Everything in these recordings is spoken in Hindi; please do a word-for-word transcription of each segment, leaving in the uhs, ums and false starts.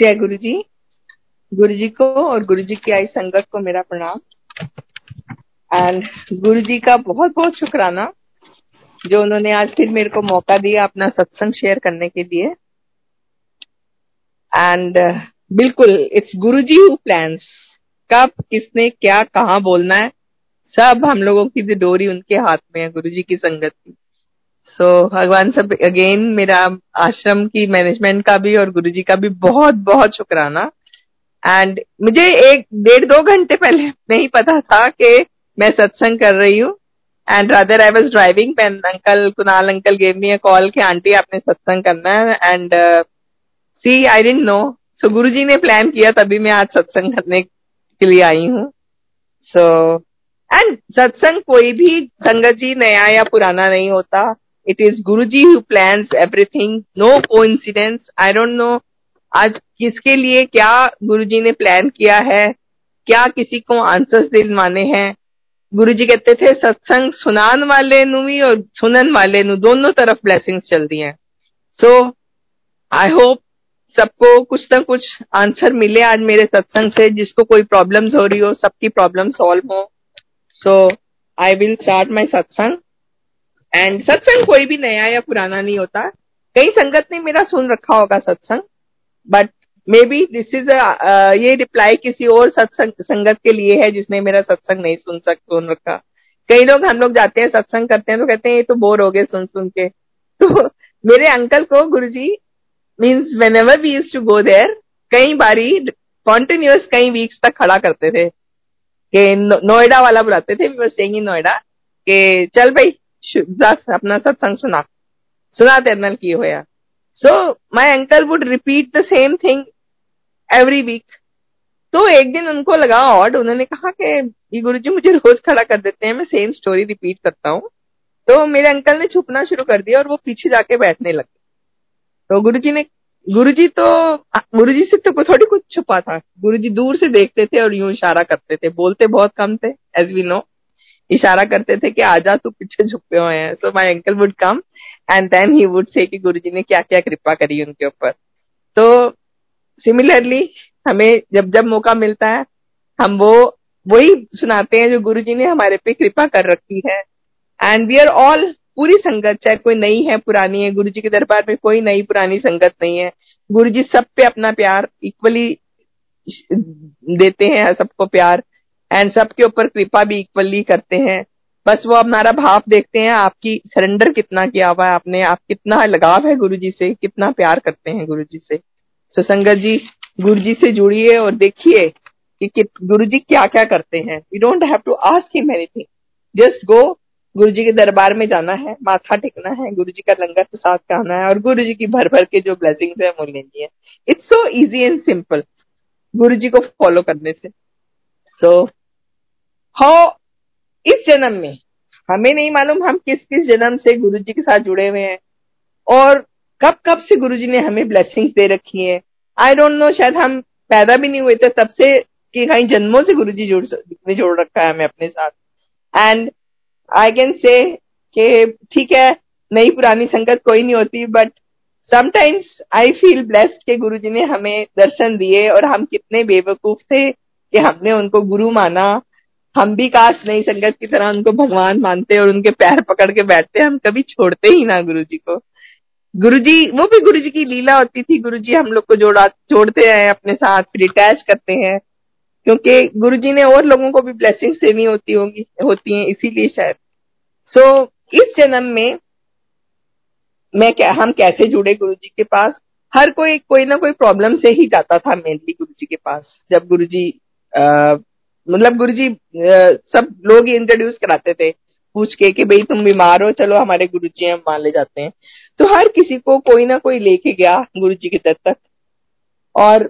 जय गुरुजी। गुरुजी को और गुरुजी की आई संगत को मेरा प्रणाम एंड गुरुजी का बहुत बहुत शुक्राना जो उन्होंने आज फिर मेरे को मौका दिया अपना सत्संग शेयर करने के लिए। एंड uh, बिल्कुल इट्स गुरुजी हु प्लान्स, कब किसने क्या कहाँ बोलना है सब हम लोगों की डोरी उनके हाथ में है, गुरुजी की संगत की। सो so, भगवान सब अगेन मेरा आश्रम की मैनेजमेंट का भी और गुरुजी का भी बहुत बहुत शुक्राना। एंड मुझे एक डेढ़ दो घंटे पहले नहीं पता था कि मैं सत्संग कर रही हूँ and rather I was driving pen uncle Kunal uncle gave me a call कि आंटी आपने सत्संग करना है and see I didn't know. So Guruji ने प्लान किया तभी मैं आज सत्संग करने के लिए आई हूँ। सो एंड सत्संग कोई भी संगत जी नया या पुराना नहीं होता। It is Guruji who plans everything, no coincidence. I don't know आज किसके लिए क्या गुरुजी ने प्लान किया है, क्या किसी को आंसर्स दिलवाने हैं। गुरुजी कहते थे सत्संग सुनान वाले नू भी और सुनन वाले नू दोनों तरफ ब्लेसिंग्स चलती हैं। सो आई होप सबको कुछ ना कुछ आंसर मिले आज मेरे सत्संग से, जिसको कोई प्रॉब्लम्स हो रही हो सबकी प्रॉब्लम सॉल्व हो। सो आई विल स्टार्ट माई सत्संग। एंड सत्संग कोई भी नया या पुराना नहीं होता, कई संगत ने मेरा सुन रखा होगा सत्संग, but maybe this is ये रिप्लाई किसी और सत्संग संगत के लिए है जिसने मेरा सत्संग नहीं सुन सक सुन रखा। कई लोग हम लोग जाते हैं सत्संग करते हैं तो कहते हैं ये तो बोर हो गए सुन सुन के। तो मेरे अंकल को Guruji means whenever we used to go there कई बारी कॉन्टिन्यूअस कई वीक्स तक खड़ा करते थे कि नोएडा वाला बुलाते थे, we were staying in Noida के चल भाई दस अपना सत्संग सुना सुना तेरनल की होया। So my uncle would repeat the same thing every week. तो एक दिन उनको लगा ऑड, उन्होंने कहा कि ये गुरुजी मुझे रोज खड़ा कर देते हैं, मैं सेम स्टोरी रिपीट करता हूँ। तो मेरे अंकल ने छुपना शुरू कर दिया और वो पीछे जाके बैठने लगे। तो गुरुजी ने गुरुजी तो गुरुजी से तो थोड़ी कुछ छुपा था, गुरुजी दूर से देखते थे और यूं इशारा करते थे, बोलते बहुत कम थे एज वी नो। इशारा करते थे कि आजा तू पीछे झुके हुए हैं। So my uncle would come and then he would say कि गुरुजी ने क्या क्या कृपा करी उनके ऊपर। तो सिमिलरली हमें जब जब मौका मिलता है हम वो वही सुनाते हैं जो गुरुजी ने हमारे पे कृपा कर रखी है। एंड वी आर ऑल पूरी संगत, चाहे कोई नई है पुरानी है, गुरुजी के दरबार में कोई नई पुरानी संगत नहीं है। गुरुजी सब पे अपना प्यार इक्वली देते हैं, सबको प्यार एंड सबके ऊपर कृपा भी इक्वली करते हैं। बस वो हमारा भाव देखते हैं, आपकी सरेंडर कितना किया हुआ है आपने, आप कितना लगाव है गुरुजी से, कितना प्यार करते हैं गुरुजी से। सो संगत जी गुरुजी से जुड़िए और देखिए कि, कि गुरुजी क्या क्या करते हैं। You don't have to ask him anything, just go. Guruji के दरबार में जाना है, माथा टेकना है, गुरुजी का लंगर प्रसाद खाना है और गुरुजी की भर भर के जो ब्लेसिंग्स है वो लेनी है। It's so easy and simple Guruji को फॉलो करने से। सो so, हो इस जन्म में हमें नहीं मालूम हम किस किस जन्म से गुरुजी के साथ जुड़े हुए हैं और कब कब से गुरुजी ने हमें ब्लेसिंग्स दे रखी है। आई डोंट नो, शायद हम पैदा भी नहीं हुए थे तब से कि कई जन्मों से गुरुजी जोड़ ने जोड़ रखा है हमें अपने साथ। एंड आई कैन से कि ठीक है नई पुरानी संगत कोई नहीं होती, but sometimes I feel blessed कि गुरुजी ने हमें दर्शन दिए और हम कितने बेवकूफ थे कि हमने उनको गुरु माना। हम भी काश नई संगत की तरह उनको भगवान मानते और उनके पैर पकड़ के बैठते, हम कभी छोड़ते ही ना गुरुजी को। गुरुजी वो भी गुरुजी की लीला होती थी, गुरुजी हम लोग को जोड़ा जोड़ते हैं अपने साथ, फिर अटैच करते हैं क्योंकि गुरुजी ने और लोगों को भी ब्लेसिंग्स देनी होती होंगी होती हैं इसीलिए शायद। सो so, इस जन्म में मैं हम कैसे जुड़े गुरुजी के पास, हर कोई कोई ना कोई प्रॉब्लम से ही जाता था मेनली गुरुजी के पास। जब गुरुजी आ, मतलब गुरुजी सब लोग ही इंट्रोड्यूस कराते थे पूछ के कि भाई तुम बीमार हो चलो हमारे गुरुजी हम मान ले जाते हैं। तो हर किसी को कोई ना कोई लेके गया गुरुजी के दर तक। और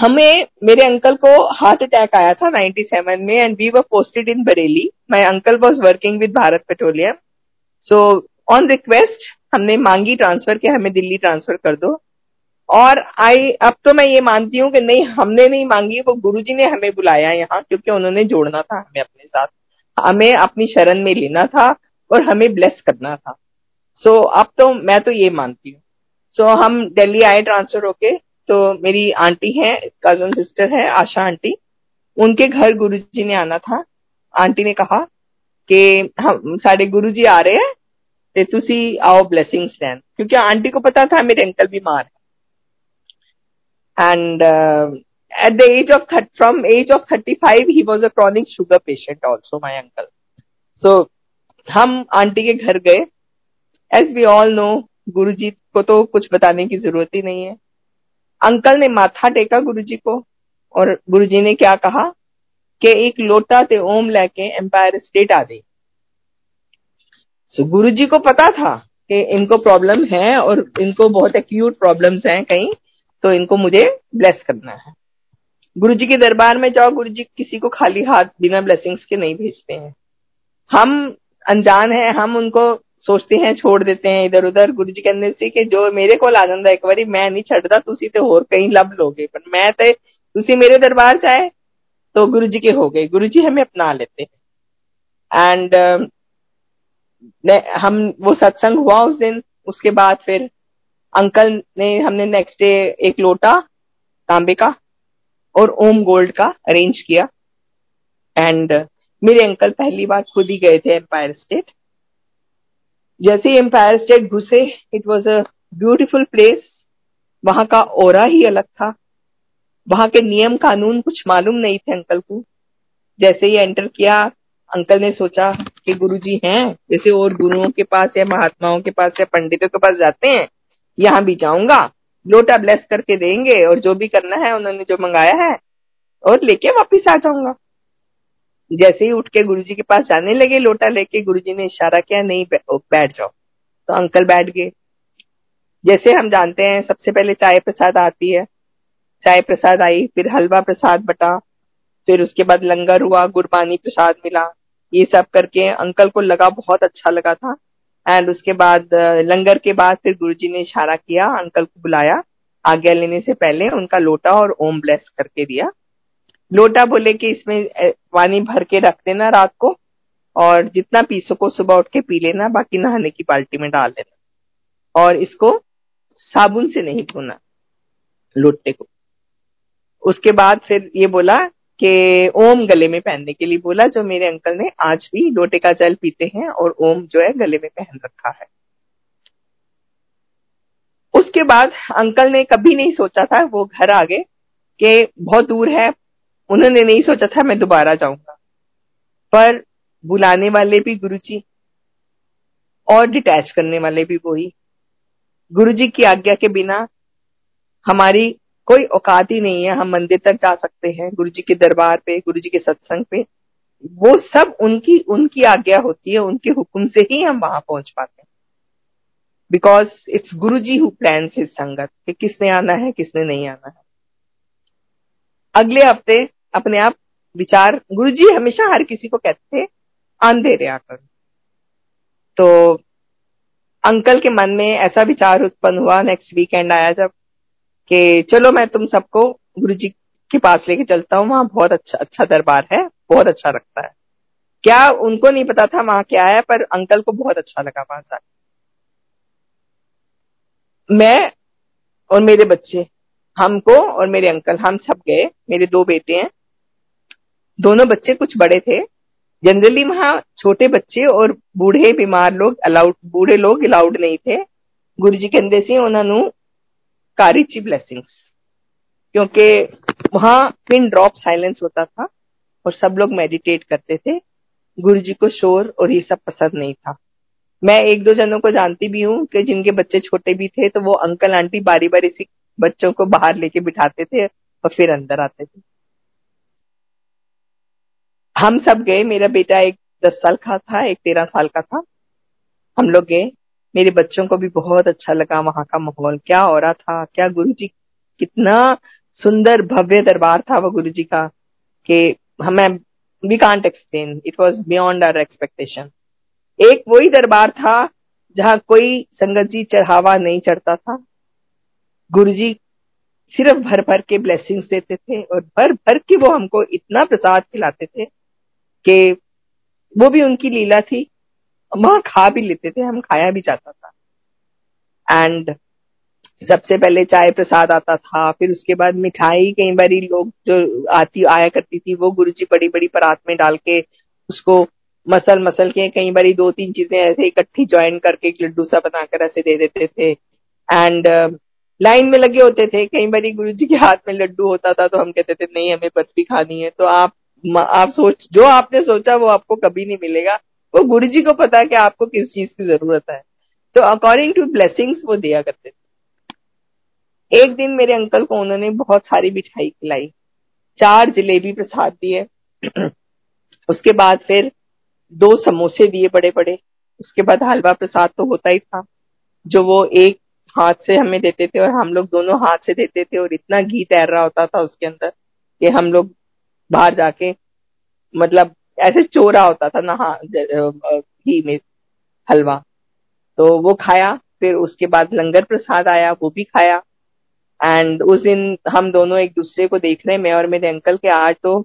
हमें मेरे अंकल को हार्ट अटैक आया था नाइंटी सेवन में and we were posted in Bareilly. My uncle was working with Bharat petroleum. So on request हमने मांगी ट्रांसफर के हमें दिल्ली ट्रांसफर कर दो। और आई अब तो मैं ये मानती हूँ कि नहीं हमने नहीं मांगी, वो गुरुजी ने हमें बुलाया यहाँ क्योंकि उन्होंने जोड़ना था हमें अपने साथ, हमें अपनी शरण में लेना था और हमें ब्लेस करना था। सो so, अब तो मैं तो ये मानती हूँ। सो so, हम दिल्ली आए ट्रांसफर होके तो मेरी आंटी है, कजन सिस्टर है आशा आंटी, उनके घर गुरुजी ने आना था। आंटी ने कहा कि हम साढ़े गुरुजी आ रहे हैं ते तुसी आओ ब्लेसिंग्स लैन, क्योंकि आंटी को पता था मेरे अंकल बीमार है। And at the age of from age of thirty five he was a chronic sugar patient also my uncle. So हम आंटी के घर गए। As we all know Guruji को तो कुछ बताने की जरूरत ही नहीं है। अंकल ने माथा टेका गुरुजी को और गुरुजी ने क्या कहा कि एक लोटा ते ओम लेके एम्पायर स्टेट आ गई। सो गुरुजी को पता था कि इनको प्रॉब्लम है और इनको बहुत एक्यूट प्रॉब्लम्स हैं कहीं, तो इनको मुझे ब्लेस करना है। गुरुजी के दरबार में जाओ, गुरुजी किसी को खाली हाथ बिना ब्लेसिंग्स के नहीं भेजते हैं। हम अनजान हैं, हम उनको सोचते हैं छोड़ देते हैं इधर उधर। गुरुजी कहने से कि जो मेरे को आ जाता एक बारी मैं नहीं छड़ता, तुसी ते होर कहीं लब लोगे, पर मैं ते तुसी मेरे दरबार जाए तो गुरुजी के हो गए। गुरुजी हमें अपना लेते हैं। एंड uh, हम वो सत्संग हुआ उस दिन। उसके बाद फिर अंकल ने हमने नेक्स्ट डे एक लोटा तांबे का और ओम गोल्ड का अरेंज किया। एंड uh, मेरे अंकल पहली बार खुद ही गए थे एम्पायर स्टेट। जैसे ही एम्पायर स्टेट घुसे, it was a beautiful place. वहां का ओरा ही अलग था। वहां के नियम कानून कुछ मालूम नहीं थे अंकल को। जैसे ही एंटर किया अंकल ने सोचा कि गुरुजी हैं, जैसे और गुरुओं के पास या महात्माओं के पास या पंडितों के पास जाते हैं, यहाँ भी जाऊंगा, लोटा ब्लेस करके देंगे और जो भी करना है उन्होंने जो मंगाया है, और लेके वापिस आ जाऊंगा। जैसे ही उठ के गुरुजी के पास जाने लगे लोटा लेके, गुरुजी ने इशारा किया नहीं बैठ जाओ, तो अंकल बैठ गए। जैसे हम जानते हैं सबसे पहले चाय प्रसाद आती है, चाय प्रसाद आई, फिर हलवा प्रसाद बटा, फिर उसके बाद लंगर हुआ, गुरबानी प्रसाद मिला। ये सब करके अंकल को लगा बहुत अच्छा लगा था। एंड उसके बाद लंगर के बाद फिर गुरुजी ने इशारा किया, अंकल को बुलाया, आज्ञा लेने से पहले उनका लोटा और ओम ब्लेस करके दिया। लोटा बोले कि इसमें पानी भर के रख देना रात को, और जितना पी सको सुबह उठ के पी लेना, बाकी नहाने की बाल्टी में डाल लेना, और इसको साबुन से नहीं धोना लोटे को। उसके बाद फिर ये बोला कि ओम गले में पहनने के लिए बोला, जो मेरे अंकल ने आज भी लोटे का जल पीते हैं और ओम जो है गले में पहन रखा है। उसके बाद अंकल ने कभी नहीं सोचा था, वो घर आ गए कि बहुत दूर है, उन्होंने नहीं सोचा था मैं दोबारा जाऊंगा, पर बुलाने वाले भी गुरुजी और डिटैच करने वाले भी वही। गुरुजी की आज्ञा के बिना हमारी कोई औकात ही नहीं है, हम मंदिर तक जा सकते हैं, गुरुजी के दरबार पे, गुरुजी के सत्संग पे, वो सब उनकी उनकी आज्ञा होती है, उनके हुक्म से ही हम वहां पहुंच पाते हैं। Because it's Guruji who plans his संगत, कि किसने आना है किसने नहीं आना है। अगले हफ्ते अपने आप विचार, गुरुजी हमेशा हर किसी को कहते थे अंधेरे आकर, तो अंकल के मन में ऐसा विचार उत्पन्न हुआ, नेक्स्ट वीकेंड आया जब, कि चलो मैं तुम सबको गुरुजी के पास लेके चलता हूँ, वहां बहुत अच्छा अच्छा दरबार है, बहुत अच्छा लगता है। क्या उनको नहीं पता था वहां क्या है, पर अंकल को बहुत अच्छा लगा वहां जाकर। मैं और मेरे बच्चे, हमको और मेरे अंकल, हम सब गए। मेरे दो बेटे हैं, दोनों बच्चे कुछ बड़े थे। जनरली वहां छोटे बच्चे और बूढ़े बीमार लोग अलाउड, बूढ़े लोग अलाउड नहीं थे। गुरुजी कहंदे सी उन्हां नू कारीची ब्लेसिंग्स, क्योंकि वहां पिन ड्रॉप साइलेंस होता था और सब लोग मेडिटेट करते थे। गुरुजी को शोर और ये सब पसंद नहीं था। मैं एक दो जनों को जानती भी हूँ कि जिनके बच्चे छोटे भी थे, तो वो अंकल आंटी बारी बारी से बच्चों को बाहर लेके बिठाते थे और फिर अंदर आते थे। हम सब गए, मेरा बेटा एक दस साल का था, एक तेरह साल का था। हम लोग गए, मेरे बच्चों को भी बहुत अच्छा लगा वहां का माहौल, क्या हो रहा था, क्या गुरुजी, कितना सुंदर भव्य दरबार था वो गुरुजी का, कि हमें we can't explain, it was beyond our expectation. एक वही दरबार था जहाँ कोई संगत जी चढ़ावा नहीं चढ़ता था। गुरुजी सिर्फ भर भर के ब्लेसिंग्स देते थे और भर भर के वो हमको इतना प्रसाद खिलाते थे कि वो भी उनकी लीला थी। वहां खा भी लेते थे हम, खाया भी जाता था। एंड सबसे पहले चाय प्रसाद आता था, फिर उसके बाद मिठाई कई बारी लोग जो आती आया करती थी वो गुरुजी बड़ी बड़ी परात में डाल के उसको मसल मसल के कई बारी दो तीन चीजें ऐसे इकट्ठी ज्वाइन करके लड्डू सा बनाकर ऐसे दे देते थे। एंड लाइन में लगे होते थे, कई बारी गुरुजी के हाथ में लड्डू होता था तो हम कहते थे नहीं हमें बर्फी खानी है। तो आप आप सोच जो आपने सोचा वो आपको कभी नहीं मिलेगा, वो गुरुजी को पता है कि आपको किस चीज की जरूरत है। तो अकॉर्डिंग टू ब्लेसिंग्स वो दिया करते थे। एक दिन मेरे अंकल को उन्होंने बहुत सारी मिठाई खिलाई, चार जलेबी प्रसाद दिए, उसके बाद फिर दो समोसे दिए बड़े बड़े, उसके बाद हलवा प्रसाद तो होता ही था जो वो एक हाथ से हमें देते थे और हम लोग दोनों हाथ से देते थे, और इतना घी तैर रहा होता था उसके अंदर कि हम लोग बाहर जाके मतलब ऐसे चोरा होता था ना घी में हलवा। तो वो खाया, फिर उसके बाद लंगर प्रसाद आया, वो भी खाया। एंड उस दिन हम दोनों एक दूसरे को देख रहे, मैं और मेरे अंकल, के आज तो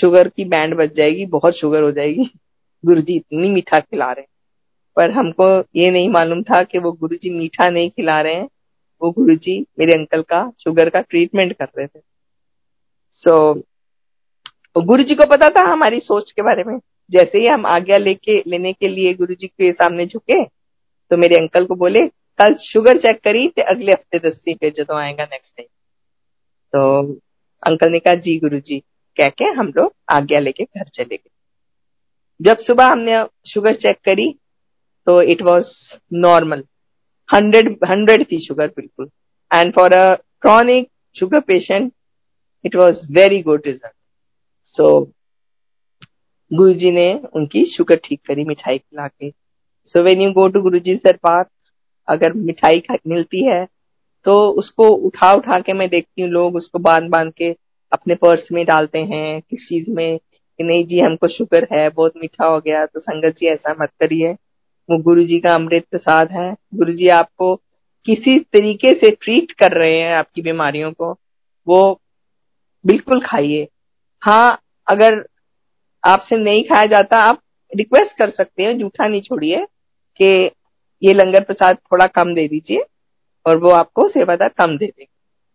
शुगर की बैंड बज जाएगी, बहुत शुगर हो जाएगी, गुरुजी इतनी मीठा खिला रहे हैं। पर हमको ये नहीं मालूम था कि वो गुरुजी मीठा नहीं खिला रहे हैं, वो गुरुजी मेरे अंकल का शुगर का ट्रीटमेंट कर रहे थे। सो so, गुरुजी को पता था हमारी सोच के बारे में। जैसे ही हम आज्ञा लेके लेने के लिए गुरुजी के सामने झुके तो मेरे अंकल को बोले कल शुगर चेक करी तो अगले हफ्ते दस्सी पे जब आएगा नेक्स्ट टाइम। तो अंकल ने कहा जी गुरुजी, कह के हम लोग आज्ञा लेके घर चले गए। जब सुबह हमने शुगर चेक करी तो it was normal, hundred hundred थी शुगर बिल्कुल। And for a chronic sugar patient it was very good result. So Guruji ने उनकी शुगर ठीक करी मिठाई खिला के। So when you go to Guruji दरबार, अगर मिठाई मिलती है तो उसको उठा उठा के मैं देखती हूँ लोग उसको बांध बांध के अपने पर्स में डालते हैं, किस चीज में कि नहीं जी हमको शुगर है, बहुत मीठा हो गया। तो संगत जी ऐसा मत करिए, वो गुरुजी का अमृत प्रसाद है। गुरुजी आपको किसी तरीके से ट्रीट कर रहे हैं आपकी बीमारियों को, वो बिल्कुल खाइए। हाँ, अगर आपसे नहीं खाया जाता आप रिक्वेस्ट कर सकते हो, जूठा नहीं छोड़िए कि ये लंगर प्रसाद थोड़ा कम दे दीजिए और वो आपको सेवादार कम दे देंगे,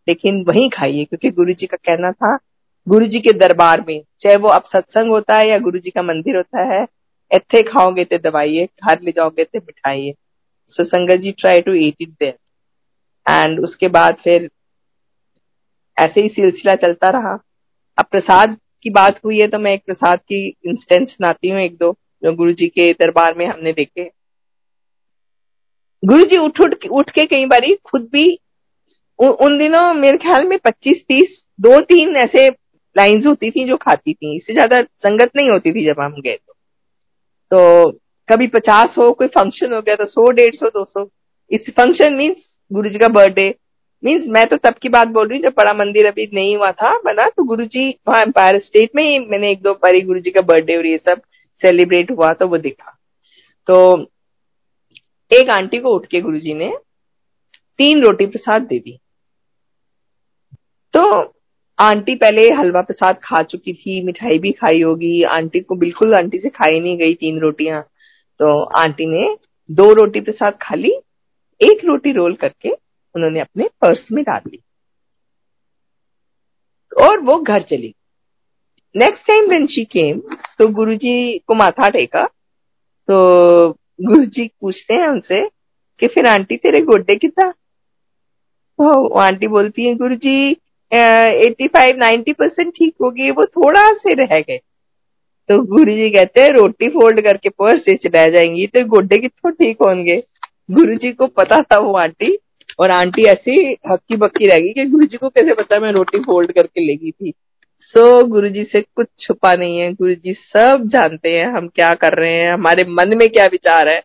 लेकिन वही खाइए। क्योंकि गुरुजी का कहना था गुरुजी के दरबार में, चाहे वो अब सत्संग होता है या गुरुजी का मंदिर होता है, इतने खाओगे तो दवाइए, घर ले जाओगे तो मिठाइए। सो संगत जी try to eat it there. And उसके बाद फिर ऐसे ही सिलसिला चलता रहा। अब प्रसाद की बात हुई है तो मैं एक प्रसाद की इंस्टेंस सुनाती हूँ, एक दो जो गुरुजी के दरबार में हमने देखे। गुरुजी उठ उठ उठ के कई बारी खुद भी उ, उन दिनों मेरे ख्याल में पच्चीस तीस दो तीन ऐसे लाइंस होती थी जो खाती थी, इससे ज्यादा संगत नहीं होती थी जब हम गए। तो कभी पचास हो, कोई फंक्शन हो गया तो सौ डेढ़ सौ दो सौ। इस फंक्शन मीन्स गुरुजी का बर्थडे, मीन्स मैं तो तब की बात बोल रही हूँ जब बड़ा मंदिर अभी नहीं हुआ था बना। तो गुरुजी वहाँ एम्पायर स्टेट में ही मैंने एक दो बारी गुरुजी का बर्थडे और ये सब सेलिब्रेट हुआ तो वो देखा। तो एक आंटी को उठ के गुरुजी ने तीन रोटी प्रसाद दे दी। तो आंटी पहले हलवा प्रसाद खा चुकी थी, मिठाई भी खाई होगी, आंटी को बिल्कुल आंटी से खाई नहीं गई तीन रोटियां। तो आंटी ने दो रोटी प्रसाद खा ली, एक रोटी रोल करके उन्होंने अपने पर्स में डाल ली और वो घर चली। Next time when she came तो गुरुजी को माथा टेका। तो गुरुजी पूछते हैं उनसे कि फिर आंटी तेरे गोड्डे कितना? तो आंटी बोलती है गुरुजी पचासी नब्बे परसेंट ठीक होगी, वो थोड़ा से रह गए। तो गुरुजी कहते हैं रोटी फोल्ड करके पर्स से चला जाएंगी तो गोड्डे कितने ठीक होंगे। गुरुजी को पता था वो आंटी, और आंटी ऐसी हक्की बक्की रह गई कि गुरुजी को कैसे पता मैं रोटी फोल्ड करके ले गई थी। सो so, गुरुजी से कुछ छुपा नहीं है, गुरुजी सब जानते हैं हम क्या कर रहे हैं, हमारे मन में क्या विचार है,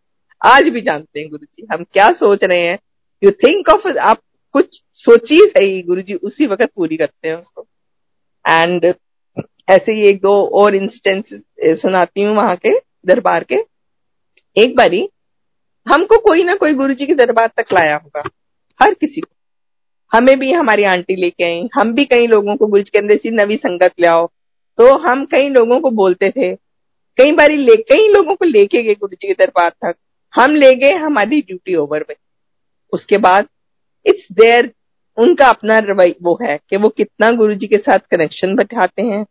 आज भी जानते हैं गुरुजी हम क्या सोच रहे हैं। यू थिंक ऑफ, आप कुछ सोची सही, गुरुजी उसी वक्त पूरी करते हैं उसको। एंड ऐसे ही एक दो और इंस्टेंस सुनाती हूँ वहां के दरबार के। एक बारी हमको कोई ना कोई गुरुजी के दरबार तक लाया होगा, हर किसी को, हमें भी हमारी आंटी लेके आई, हम भी कई लोगों को गुरुजी के अंदर से नवी संगत ले आओ। तो हम कई लोगों को बोलते थे, कई बारी ले कई लोगों को लेके गए गुरुजी के दरबार तक, हम ले गए, हमारी ड्यूटी ओवर हुई। उसके बाद इट्स देयर, उनका अपना रवैया वो है कि वो कितना गुरुजी के साथ कनेक्शन बैठाते हैं,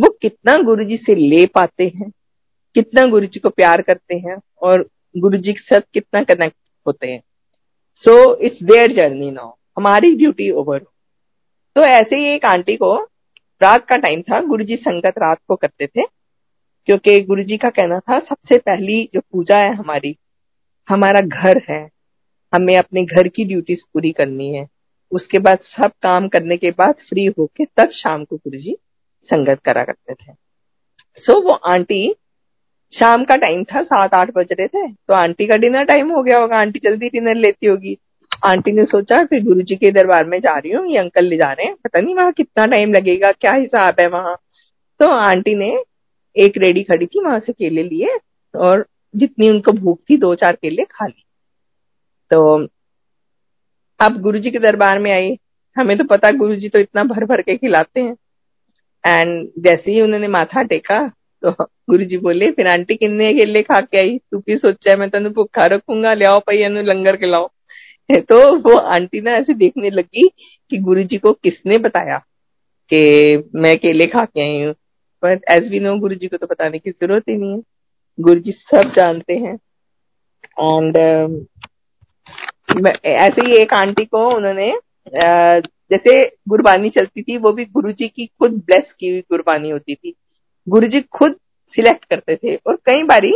वो कितना गुरुजी से ले पाते हैं, कितना गुरुजी को प्यार करते हैं और गुरुजी के साथ कितना कनेक्ट होते हैं। So it's their journey now, हमारी ड्यूटी ओवर। तो ऐसे ही एक आंटी को, रात का टाइम था, गुरुजी संगत रात को करते थे, क्योंकि गुरुजी का कहना था सबसे पहली जो पूजा है हमारी, हमारा घर है, हमें अपने घर की ड्यूटीज पूरी करनी है, उसके बाद सब काम करने के बाद फ्री होके तब शाम को गुरुजी संगत करा करते थे। सो so, वो आंटी, शाम का टाइम था, सात आठ बज रहे थे, तो आंटी का डिनर टाइम हो गया होगा, आंटी जल्दी डिनर लेती होगी। आंटी ने सोचा कि गुरुजी के दरबार में जा रही हूँ, ये अंकल ले जा रहे हैं, पता नहीं वहां कितना टाइम लगेगा, क्या हिसाब है वहां। तो आंटी ने एक रेडी खड़ी थी, वहां से केले लिए और जितनी उनको भूख थी दो चार केले खा ली। तो अब गुरुजी के दरबार में आई, हमें तो पता गुरुजी तो इतना भर भर के खिलाते हैं। एंड जैसे ही उन्होंने माथा टेका तो गुरुजी बोले, फिर आंटी किन्ने केले खा के आई, तू की सोचा मैं तेन भुखा रखूंगा, लियाओ पई एनु लंगर खिलाओ। तो वो आंटी ना ऐसे देखने लगी कि गुरुजी को किसने बताया कि मैं केले खा के आई हूँ, पर एज वी नो गुरुजी को तो बताने की जरूरत ही नहीं है, गुरुजी सब जानते हैं। एंड ऐसे ही एक आंटी को उन्होंने, जैसे गुरबानी चलती थी, वो भी गुरुजी की खुद ब्लेस की हुई गुरबानी होती थी, गुरुजी खुद सिलेक्ट करते थे और कई बारी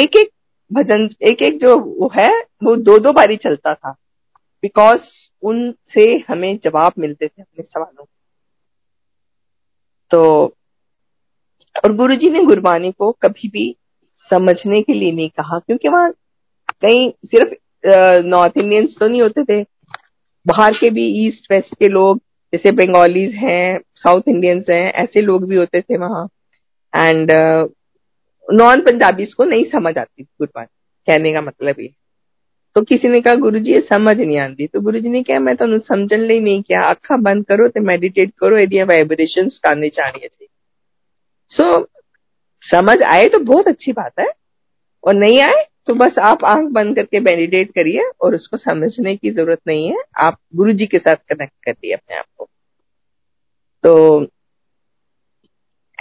एक एक भजन, एक एक जो वो है वो दो दो बारी चलता था, बिकॉज उनसे हमें जवाब मिलते थे अपने सवालों। तो और गुरुजी ने गुरबानी को कभी भी समझने के लिए नहीं कहा, क्योंकि वहां कहीं सिर्फ नॉर्थ इंडियंस तो नहीं होते थे, बाहर के भी ईस्ट वेस्ट के लोग, जैसे बंगालीज हैं, साउथ इंडियंस हैं, ऐसे लोग भी होते थे वहां। एंड नॉन पंजाबीज को नहीं समझ आती गुरबानी, कहने का मतलब ये। तो किसी ने कहा गुरुजी ये समझ नहीं आती, तो गुरुजी ने कहा मैं तुहानू समझण लई नहीं किया, अखा बंद करो ते मेडिटेट करो, इहदीयां वाइब्रेशंस काने चाहिए। सो so, समझ आए तो बहुत अच्छी बात है, और नहीं आए तो बस आप आंख बंद करके मेडिटेट करिए और उसको समझने की जरूरत नहीं है, आप गुरुजी के साथ कनेक्ट करिए अपने आप को। तो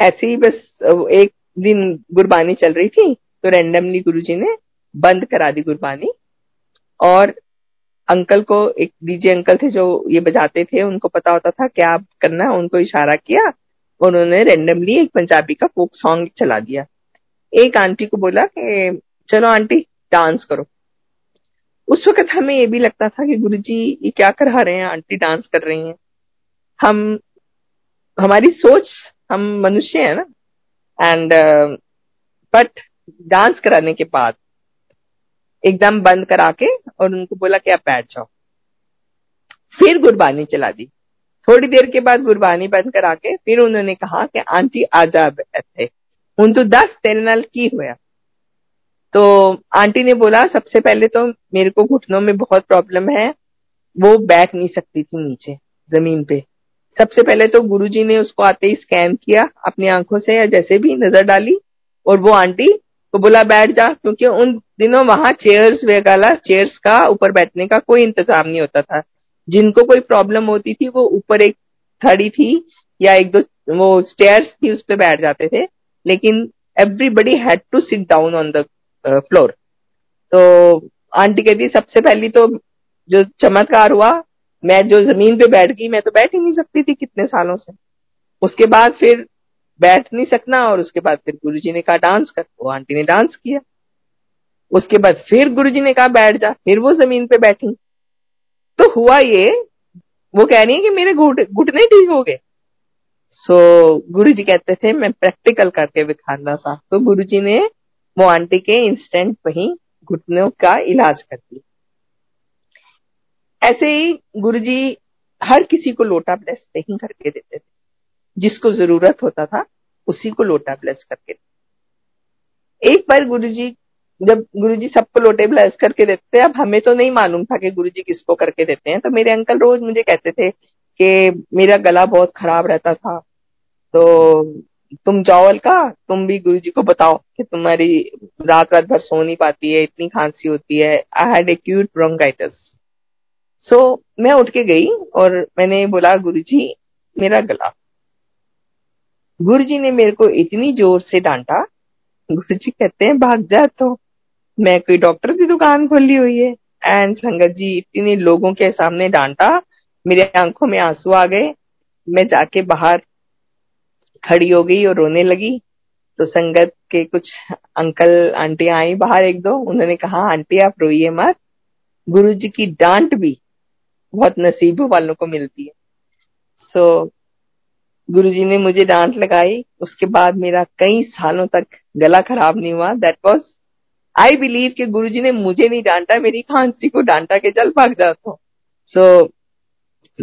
ऐसे ही बस एक दिन गुरबानी चल रही थी, तो रैंडमली गुरुजी ने बंद करा दी गुरबानी, और अंकल को, एक डीजे अंकल थे जो ये बजाते थे, उनको पता होता था क्या करना है, उनको इशारा किया, उन्होंने रैंडमली एक पंजाबी का फोक सॉन्ग चला दिया। एक आंटी को बोला कि चलो आंटी डांस करो। उस वक्त हमें ये भी लगता था कि गुरुजी ये क्या करा रहे हैं, आंटी डांस कर रही हैं। हम, हमारी सोच, हम मनुष्य है ना। एंड बट डांस कराने के बाद एकदम बंद करा के और उनको बोला कि आप बैठ जाओ, फिर गुरबानी चला दी। थोड़ी देर के बाद गुरबानी बंद करा के फिर उन्होंने कहा कि आंटी आजा बैठे, हुण तो दस तेरे नाल की होया। तो आंटी ने बोला सबसे पहले तो मेरे को घुटनों में बहुत प्रॉब्लम है, वो बैठ नहीं सकती थी नीचे जमीन पे। सबसे पहले तो गुरुजी ने उसको आते ही स्कैन किया अपनी आंखों से, या जैसे भी नजर डाली, और वो आंटी को बोला बैठ जा, क्योंकि उन दिनों वहां चेयर्स वगैरह, चेयर्स का ऊपर बैठने का कोई इंतजाम नहीं होता था। जिनको कोई प्रॉब्लम होती थी वो ऊपर एक थड़ी थी या एक दो वो स्टेयर्स थी, उस पर बैठ जाते थे, लेकिन everybody had to sit down on the floor. तो आंटी कहती सबसे पहली तो जो चमत्कार हुआ, मैं जो जमीन पे बैठ गई, मैं तो बैठ ही नहीं सकती थी कितने सालों से, उसके बाद फिर बैठ नहीं सकना, और उसके बाद फिर गुरुजी ने कहा डांस कर, वो आंटी ने डांस किया, उसके बाद फिर गुरुजी ने कहा बैठ जा, फिर वो जमीन पे बैठी। तो हुआ ये, वो कह रही है कि मेरे घुटने ठीक हो गए। सो गुरुजी कहते थे मैं प्रैक्टिकल करके दिखाना था, तो गुरुजी ने वो आंटी के इंस्टेंट वहीं घुटनों का इलाज कर दिया। ऐसे ही गुरुजी हर किसी को लोटा ब्लेस नहीं करके देते थे, जिसको जरूरत होता था उसी को लोटा ब्लेस करके देते। एक बार गुरुजी, जब गुरुजी सबको लोटे ब्लेस करके देते थे, अब हमें तो नहीं मालूम था कि गुरुजी किसको करके देते हैं। तो मेरे अंकल रोज मुझे कहते थे कि मेरा गला बहुत खराब रहता था, तो तुम जाओ अलका, तुम भी गुरुजी को बताओ कि तुम्हारी रात रात भर सो नहीं पाती है, इतनी खांसी होती है। I had acute bronchitis. So so, मैं उठ के गई और मैंने बोला, गुरुजी मेरा गला। गुरुजी ने मेरे को इतनी जोर से डांटा, गुरुजी कहते हैं भाग जा, तो मैं कोई डॉक्टर की दुकान खोली हुई है। एंड संगत जी इतने लोगों के सामने डांटा, मेरे आंखों में आंसू आ गए। मैं जाके बाहर खड़ी हो गई और रोने लगी। तो संगत के कुछ अंकल आंटियां आई बाहर एक दो, उन्होंने कहा आंटी आप रोइए मत, गुरुजी की डांट भी बहुत नसीबों वालों को मिलती है। सो so, गुरुजी ने मुझे डांट लगाई। उसके बाद मेरा कई सालों तक गला खराब नहीं हुआ। दैट वाज आई बिलीव कि गुरुजी ने मुझे नहीं डांटा, मेरी खांसी को डांटा के चल भाग जाता हूँ। सो so,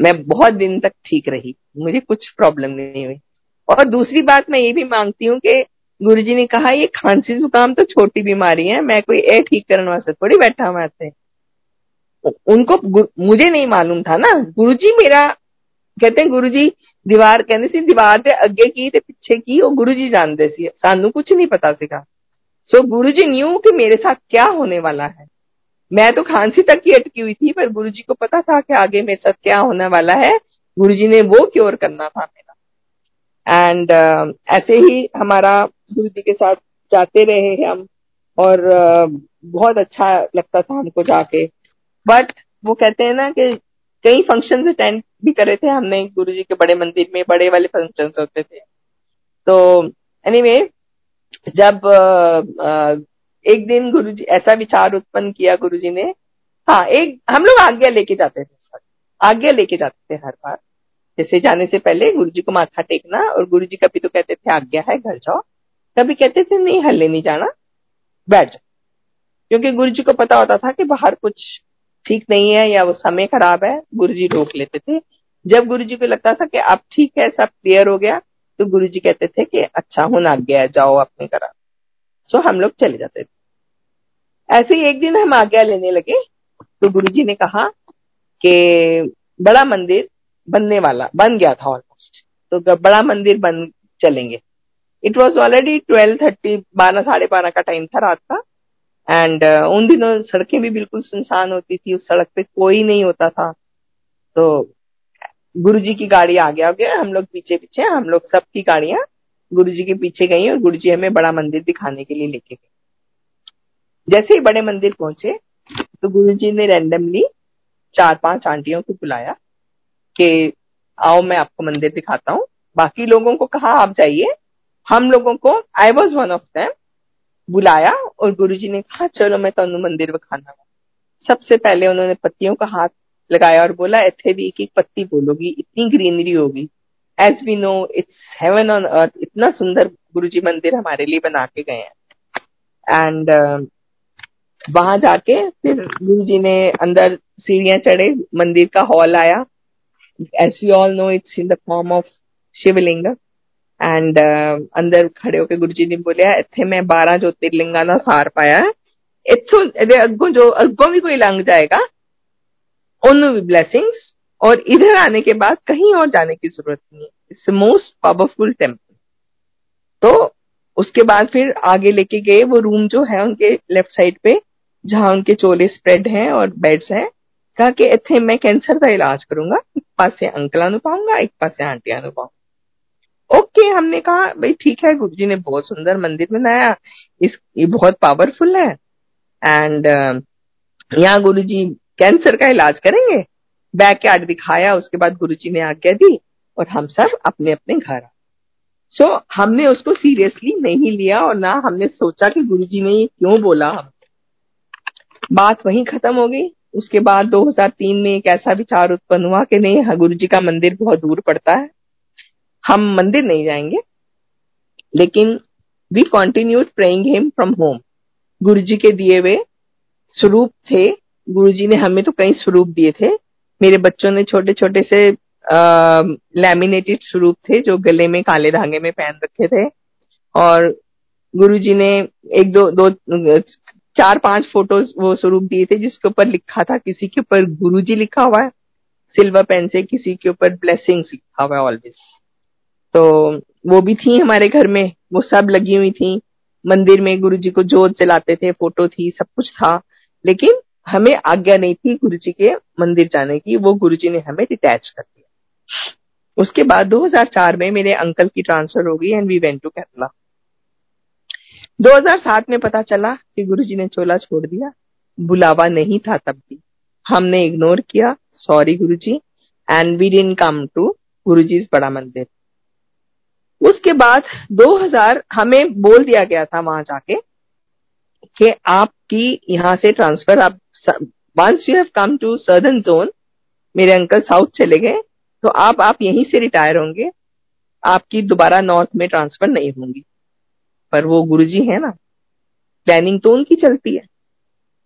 मैं बहुत दिन तक ठीक रही, मुझे कुछ प्रॉब्लम नहीं हुई। और दूसरी बात मैं ये भी मांगती हूँ कि गुरुजी ने कहा ये खांसी जुकाम तो छोटी बीमारी है, मैं कोई ए ठीक करने वास्ते थोड़ी बैठा हुआ थे। उनको मुझे नहीं मालूम था ना। गुरुजी मेरा कहते हैं, गुरुजी दीवार कहने सी दीवार दे अगे की ते पिछे की, और गुरुजी जानते सी, सानू कुछ नहीं पता सीगा। सो गुरुजी न्यू कि मेरे साथ क्या होने वाला है। मैं तो खांसी तक ही अटकी हुई थी, पर गुरुजी को पता था कि आगे मेरे साथ क्या होने वाला है। गुरुजी ने वो क्योर करना था मेरा। एंड uh, ऐसे ही हमारा गुरुजी के साथ जाते रहे हम, और uh, बहुत अच्छा लगता था हमको जाके। बट वो कहते हैं ना कि कई फंक्शन अटेंड भी करे थे हमने गुरुजी के, बड़े मंदिर में बड़े वाले फंक्शन होते थे। तो एनीवे anyway, जब आ, आ, एक दिन गुरुजी ऐसा विचार उत्पन्न किया गुरुजी ने, हाँ एक हम लोग आज्ञा लेके जाते थे, आज्ञा लेके जाते थे हर बार। जैसे जाने से पहले गुरुजी को माथा टेकना, और गुरुजी कभी तो कहते थे आज्ञा है घर जाओ, कभी कहते थे नहीं हल्ले नहीं जाना बैठ जाओ, क्योंकि गुरुजी को पता होता था कि बाहर कुछ ठीक नहीं है या वो समय खराब है। गुरुजी रोक लेते थे। जब गुरुजी को लगता था कि अब ठीक है सब क्लियर हो गया, तो गुरुजी कहते थे कि अच्छा हुन आ गया जाओ अपने करा। सो हम लोग चले जाते थे। ऐसे ही एक दिन हम आज्ञा लेने लगे, तो गुरुजी ने कहा कि बड़ा मंदिर बनने वाला बन गया था ऑलमोस्ट, तो बड़ा मंदिर बन चलेंगे। It was already twelve thirty बारह साढ़े बारह का टाइम था रात का। एंड uh, उन दिनों सड़कें भी बिल्कुल सुनसान होती थी, उस सड़क पे कोई नहीं होता था। तो गुरुजी की गाड़ी आगे आ गया, हम लोग पीछे पीछे, हम लोग सबकी गाड़ियां गुरुजी के पीछे गई, और गुरुजी हमें बड़ा मंदिर दिखाने के लिए लेके गए। जैसे ही बड़े मंदिर पहुंचे तो गुरुजी ने रैंडमली चार पांच आंटियों को बुलाया कि आओ मैं आपको मंदिर दिखाता हूँ। बाकी लोगों को कहा आप जाइए, हम लोगों को I was one of them बुलाया, और गुरुजी ने कहा चलो मैं तुहानू मंदिर विखाना। सबसे पहले उन्होंने पत्तियों का हाथ लगाया और बोला इथे भी एक एक पत्ती बोलोगी इतनी ग्रीनरी होगी। As we know it's heaven on earth, इतना सुंदर गुरुजी मंदिर हमारे लिए बना के गए हैं। एंड uh, वहां जाके फिर गुरुजी ने अंदर सीढ़ियां चढ़े, मंदिर का हॉल आया। As we all know it's in the form of Shivling. And uh, अंदर खड़े होके गुरुजी ने बोलिया इत्थे मैं बारह ज्योतिर्लिंगा दा सार पाया, इत्थों इहदे अग्गों जो अग्गों भी कोई लंघ जाएगा ओनू भी ब्लेसिंग्स, और इधर आने के बाद कहीं और जाने की जरूरत नहीं है। It's most powerful temple. तो उसके बाद फिर आगे लेके गए, वो रूम जो है उनके लेफ्ट साइड पे जहाँ उनके चोले स्प्रेड हैं और बेड्स हैं, कहा कि इत्थे मैं कैंसर का इलाज करूंगा, एक पासे अंकलां नू पाऊंगा एक पासे आंटियां नू पाऊंगा। ओके okay, हमने कहा भाई ठीक है, गुरुजी ने बहुत सुंदर मंदिर बनाया, इस ये बहुत पावरफुल है। एंड uh, यहाँ गुरुजी कैंसर का इलाज करेंगे। बैकयार्ड दिखाया, उसके बाद गुरुजी ने आज्ञा दी और हम सब अपने अपने घर आए। सो so, हमने उसको सीरियसली नहीं लिया, और ना हमने सोचा कि गुरुजी ने ये क्यों बोला। बात वहीं खत्म हो गई। उसके बाद दो हज़ार तीन में एक ऐसा विचार उत्पन्न हुआ कि नहीं गुरुजी का मंदिर बहुत दूर पड़ता है, हम मंदिर नहीं जाएंगे। लेकिन we continued praying him from home. Guruji के दिए हुए स्वरूप थे, गुरुजी ने हमें तो कई स्वरूप दिए थे। मेरे बच्चों ने छोटे छोटे से लैमिनेटेड स्वरूप थे जो गले में काले धागे में पहन रखे थे, और गुरुजी ने एक दो दो चार पांच फोटोज वो स्वरूप दिए थे जिसके ऊपर लिखा था, किसी के ऊपर गुरुजी लिखा हुआ है सिल्वर पेन से, किसी के ऊपर ब्लेसिंग्स लिखा हुआ है ऑलवेज। तो वो भी थी हमारे घर में, वो सब लगी हुई थी मंदिर में। गुरुजी को जोत जलाते थे, फोटो थी, सब कुछ था। लेकिन हमें आज्ञा नहीं थी गुरुजी के मंदिर जाने की, वो गुरुजी ने हमें डिटैच कर दिया। उसके बाद दो हज़ार चार में मेरे अंकल की ट्रांसफर हो गई and we went to Kerala. दो हज़ार सात में पता चला कि गुरुजी ने चोला छोड़ दिया, बुलावा नहीं था तब भी, हमने इग्नोर किया, sorry Guruji, and we didn't come to Guruji's बड़ा मंदिर। उसके बाद दो हज़ार हमें बोल दिया गया था वहां जाके कि आपकी यहाँ से ट्रांसफर, आप once you have come to southern zone, मेरे अंकल साउथ चले गए, तो आप आप यहीं से रिटायर होंगे, आपकी दोबारा नॉर्थ में ट्रांसफर नहीं होंगी। पर वो गुरुजी है ना, प्लानिंग तो उनकी चलती है।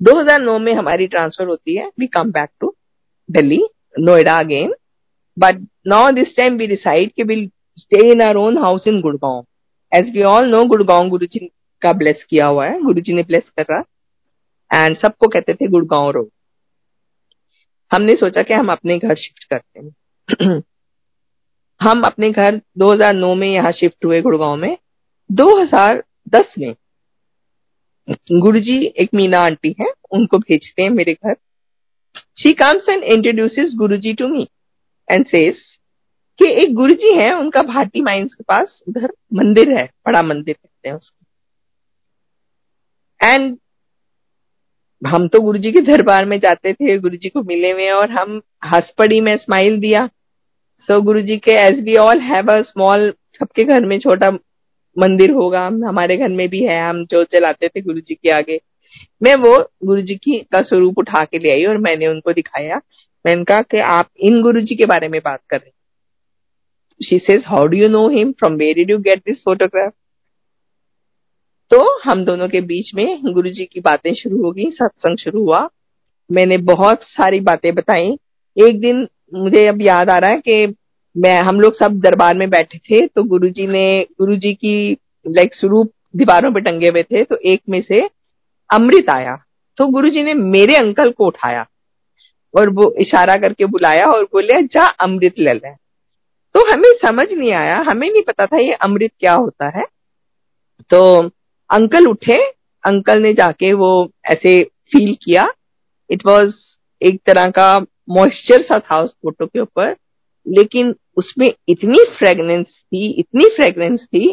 दो हज़ार नौ में हमारी ट्रांसफर होती है, we come back to Delhi, Noida again, but now this time we decide कि will stay in our own house in Gurgaon. As we all know, Gurgaon Guruji का ब्लेस किया हुआ है, गुरुजी ने ब्लेस करा एंड सबको कहते थे गुड़गांव रोड। हमने सोचा कि हम अपने घर शिफ्ट करते हैं। हम अपने घर दो हज़ार नौ में यहाँ शिफ्ट हुए गुड़गांव में। दो हज़ार दस में गुरुजी, एक मीना आंटी है, उनको भेजते हैं मेरे घर। She comes and introduces Guruji to me and says कि एक गुरुजी है, उनका भाटी माइंस के पास उधर मंदिर है, बड़ा मंदिर कहते हैं उसको। एंड हम तो गुरुजी के दरबार में जाते थे, गुरुजी को मिले हुए, और हम हंस पड़ी, में स्माइल दिया। सो so, गुरुजी के as we all have a small, सबके घर में छोटा मंदिर होगा, हमारे घर में भी है, हम जो चलाते थे गुरुजी के आगे। मैं वो गुरुजी की का स्वरूप उठा के ले आई और मैंने उनको दिखाया। मैंने कहा कि आप इन गुरुजी के बारे में बात कर रहे हैं। She says, how do you know him, from where did you get this photograph. तो हम दोनों के बीच में गुरुजी की बातें शुरू हो गई, सत्संग शुरू हुआ, मैंने बहुत सारी बातें बताई। एक दिन मुझे अब याद आ रहा है कि मैं हम लोग सब दरबार में बैठे थे, तो गुरुजी ने गुरुजी की लाइक स्वरूप दीवारों पे टंगे हुए थे, तो एक में से अमृत आया, तो गुरुजी ने मेरे अंकल को उठाया और वो इशारा करके बुलाया और बोले, जा अमृत ले ले। तो हमें समझ नहीं आया, हमें नहीं पता था ये अमृत क्या होता है। तो अंकल उठे, अंकल ने जाके वो ऐसे फील किया, इट वाज एक तरह का मॉइस्चर सा था उस फोटो के ऊपर, लेकिन उसमें इतनी फ्रेगनेंस थी, इतनी फ्रेगनेंस थी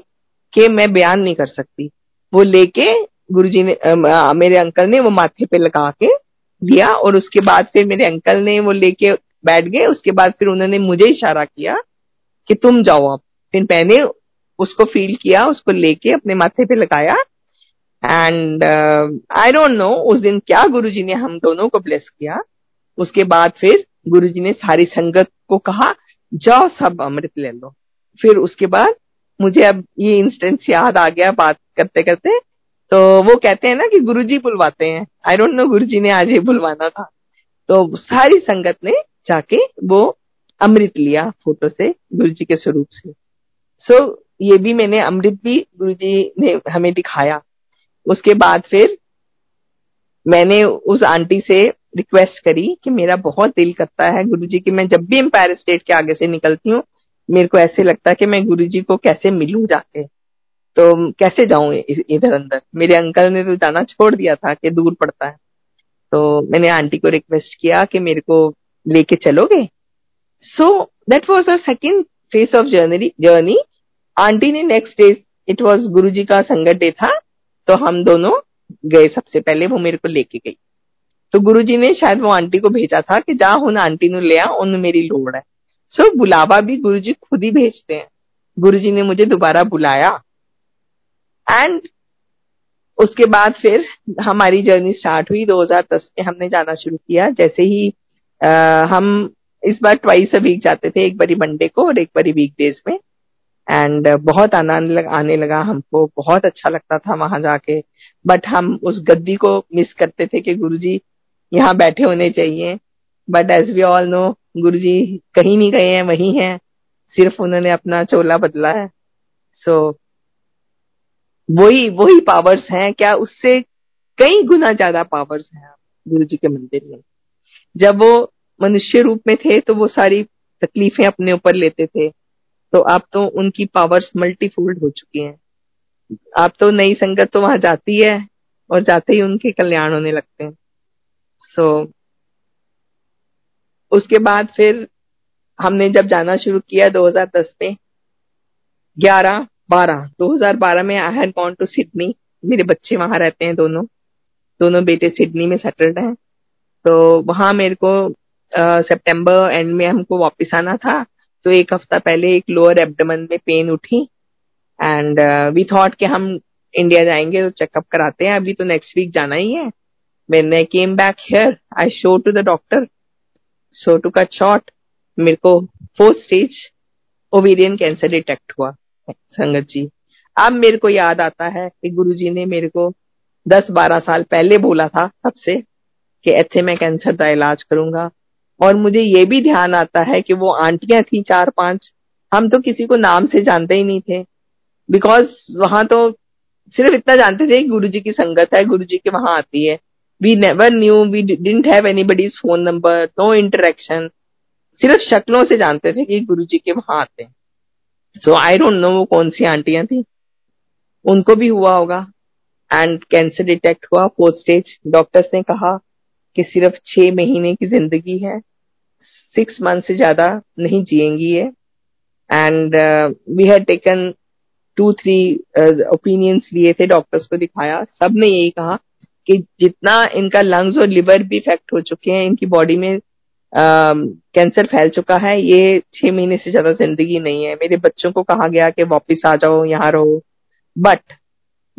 कि मैं बयान नहीं कर सकती। वो लेके गुरुजी ने आ, मेरे अंकल ने वो माथे पे लगा के दिया, और उसके बाद फिर मेरे अंकल ने वो लेके बैठ गए। उसके बाद फिर उन्होंने मुझे इशारा किया कि तुम जाओ आप। फिर मैंने उसको फील किया, उसको लेके अपने माथे पे लगाया, एंड आई डोंट नो उस दिन क्या गुरुजी ने हम दोनों को ब्लेस किया। उसके बाद फिर गुरुजी ने सारी संगत को कहा, जाओ सब अमृत ले लो। फिर उसके बाद मुझे अब ये इंस्टेंस याद आ गया बात करते करते। तो वो कहते हैं ना कि गुरुजी बुलवाते हैं, आई डोंट नो गुरुजी ने आज ही बुलवाना था। तो सारी संगत ने जाके वो अमृत लिया फोटो से, गुरुजी के स्वरूप से। सो so, ये भी मैंने अमृत भी गुरुजी ने हमें दिखाया। उसके बाद फिर मैंने उस आंटी से रिक्वेस्ट करी कि मेरा बहुत दिल करता है गुरुजी की, मैं जब भी एम्पायर स्टेट के आगे से निकलती हूँ, मेरे को ऐसे लगता है कि मैं गुरुजी को कैसे मिलूं जाके, तो कैसे जाऊं इधर अंदर। मेरे अंकल ने तो जाना छोड़ दिया था कि दूर पड़ता है। तो मैंने आंटी को रिक्वेस्ट किया कि मेरे को लेके चलोगे। So that was a second phase of journey journey. Aunty ने next day, it was Guruji का संगत डे था, तो हम दोनों गए। सबसे पहले वो मेरे को लेके गई, तो गुरुजी ने शायद वो आंटी को भेजा था कि जा हुन आंटी नु ले आ, उन मेरी लोड़ है। सो so, बुलावा भी गुरुजी खुद ही भेजते हैं। गुरुजी ने मुझे दोबारा बुलाया एंड उसके बाद फिर हमारी जर्नी स्टार्ट हुई। दो हज़ार दस में हमने जाना शुरू किया। जैसे ही आ, हम इस बार ट्वाइस अ वीक जाते थे, एक बारी मंडे को और एक बारी वीकडेज में, एंड बहुत आनंद आने लगा हमको, बहुत अच्छा लगता था वहां जाके। बट हम उस गद्दी को मिस करते थे कि गुरुजी यहाँ बैठे होने चाहिए, but as we all know Guruji कहीं नहीं गए हैं, वहीं हैं, सिर्फ उन्होंने अपना चोला बदला है। सो so, वही वही पावर्स हैं, क्या उससे कई गुना ज्यादा पावर्स हैं गुरुजी के मंदिर में। जब वो मनुष्य रूप में थे तो वो सारी तकलीफें अपने ऊपर लेते थे, तो अब तो उनकी पावर्स मल्टीफोल्ड हो चुकी हैं। अब तो नई संगत तो वहां जाती है और जाते ही उनके कल्याण होने लगते हैं। सो so, उसके बाद फिर हमने जब जाना शुरू किया दो हज़ार दस में, ग्यारह बारह दो हज़ार बारह में I had gone to Sydney. मेरे बच्चे वहां रहते हैं, दोनों दोनों बेटे सिडनी में सेटल्ड हैं। तो वहां मेरे को सितंबर एंड में हमको वापस आना था, तो एक हफ्ता पहले एक लोअर एब्डोमेन में पेन उठी एंड वी थॉट कि हम इंडिया जाएंगे तो चेकअप कराते हैं, अभी तो नेक्स्ट वीक जाना ही है। When I came back here I show to the doctor, so to cut short मेरे को fourth stage ovarian cancer detect हुआ। संगत जी, अब मेरे को याद आता है कि गुरुजी ने मेरे को दस बारह साल पहले बोला था सबसे कि ऐसे मैं कैंसर का इलाज करूंगा। और मुझे ये भी ध्यान आता है कि वो आंटियां थी चार पांच, हम तो किसी को नाम से जानते ही नहीं थे, बिकॉज वहां तो सिर्फ इतना जानते थे गुरुजी की संगत है, गुरुजी के वहां आती है। We never knew, we didn't have anybody's phone number, no interaction, सिर्फ शक्लों से जानते थे कि गुरुजी के वहां आते हैं। सो आई डोंट नो वो कौन सी आंटियां थी, उनको भी हुआ होगा एंड कैंसर डिटेक्ट हुआ फोर्थ स्टेज। डॉक्टर्स ने कहा कि सिर्फ छह महीने की जिंदगी है, सिक्स मंथ से ज्यादा नहीं जिएंगी ये। And we had taken two three opinions लिए थे, डॉक्टर्स को दिखाया, सबने यही कहा कि जितना इनका लंग्स और लिवर भी इफेक्ट हो चुके हैं, इनकी बॉडी में कैंसर uh, फैल चुका है, ये छह महीने से ज्यादा जिंदगी नहीं है। मेरे बच्चों को कहा गया कि वापस आ जाओ, यहाँ रहो, बट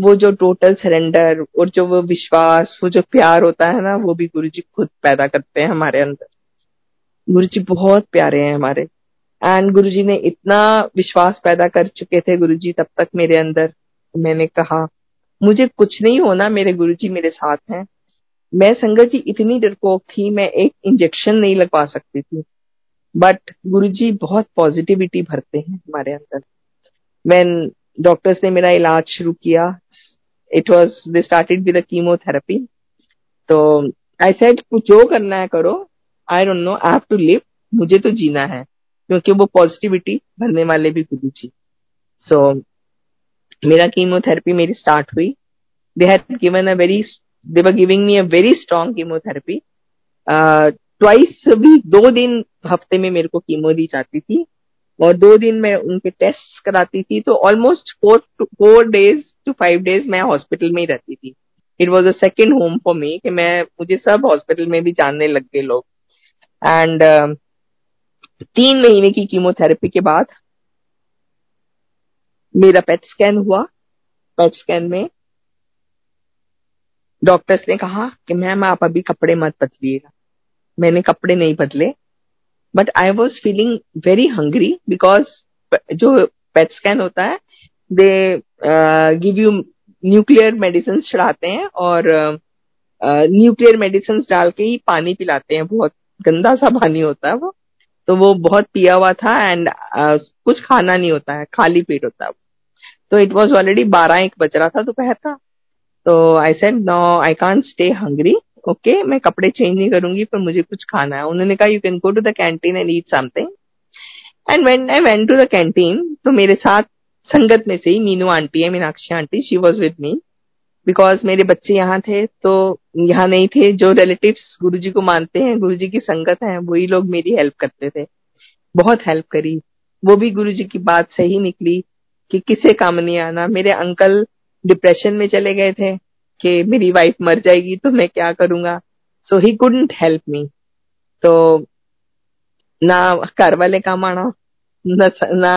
वो जो टोटल सरेंडर और जो वो विश्वास, वो जो प्यार होता है ना, वो भी गुरुजी खुद पैदा करते हैं हमारे अंदर। गुरुजी बहुत प्यारे हैं हमारे, एंड गुरुजी ने इतना विश्वास पैदा कर चुके थे गुरुजी तब तक मेरे अंदर। मैंने कहा मुझे कुछ नहीं होना, मेरे गुरुजी मेरे साथ हैं। मैं संगत जी इतनी डरपोक थी, मैं एक इंजेक्शन नहीं लगवा सकती थी, बट गुरुजी बहुत पॉजिटिविटी भरते हैं हमारे अंदर। व्हेन डॉक्टर्स ने मेरा इलाज शुरू किया, it was they started with a chemotherapy, तो आई सेड जो करना है करो, I don't know, I have to live, मुझे तो जीना है, क्योंकि वो पॉजिटिविटी भरने वाले भी गुरुजी। सो so, मेरा कीमोथेरेपी मेरी स्टार्ट हुई। They had given a very They were giving me a very strong chemotherapy. Uh, twice a week, दो दिन हफ्ते में मेरे को कीमो दी जाती थी और दो दिन मैं उनके टेस्ट कराती थी। तो almost four four days to five days मैं हॉस्पिटल में ही रहती थी। It was a second home for me कि मैं मुझे सब हॉस्पिटल में भी जानने लग गए लोग। एंड uh, तीन महीने की कीमोथेरेपी के बाद मेरा पेट स्कैन हुआ। पेट स्कैन में डॉक्टर्स ने कहा कि मैम आप अभी कपड़े मत बदलिएगा। मैंने कपड़े नहीं बदले, but I was feeling very hungry, because जो पेट स्कैन होता है they give you nuclear medicine चढ़ाते हैं और न्यूक्लियर uh, मेडिसिन uh, डाल के ही पानी पिलाते हैं, बहुत गंदा सा पानी होता है वो। तो वो बहुत पिया हुआ था एंड uh, कुछ खाना नहीं होता है, खाली पेट होता है। तो इट वॉज ऑलरेडी बारह एक बज रहा था दोपहर का। तो I said no I can't stay hungry, okay मैं कपड़े चेंज नहीं करूंगी पर मुझे कुछ खाना है। उन्होंने कहा you can go to the canteen and eat something. And when I went to the canteen, तो मेरे साथ संगत में से ही मीनू आंटी है, Meenakshi aunty, she was with me, because मेरे बच्चे यहाँ थे तो यहाँ नहीं थे। जो रिलेटिव्स गुरुजी को मानते हैं, गुरुजी की संगत है, वही लोग मेरी हेल्प करते थे, बहुत हेल्प करी। वो भी गुरुजी की बात सही निकली कि किसे काम नहीं आना। मेरे अंकल डिप्रेशन में चले गए थे कि मेरी वाइफ मर जाएगी तो मैं क्या करूंगा, सो ही कुडंट हेल्प मी। तो ना घर वाले काम आना, ना ना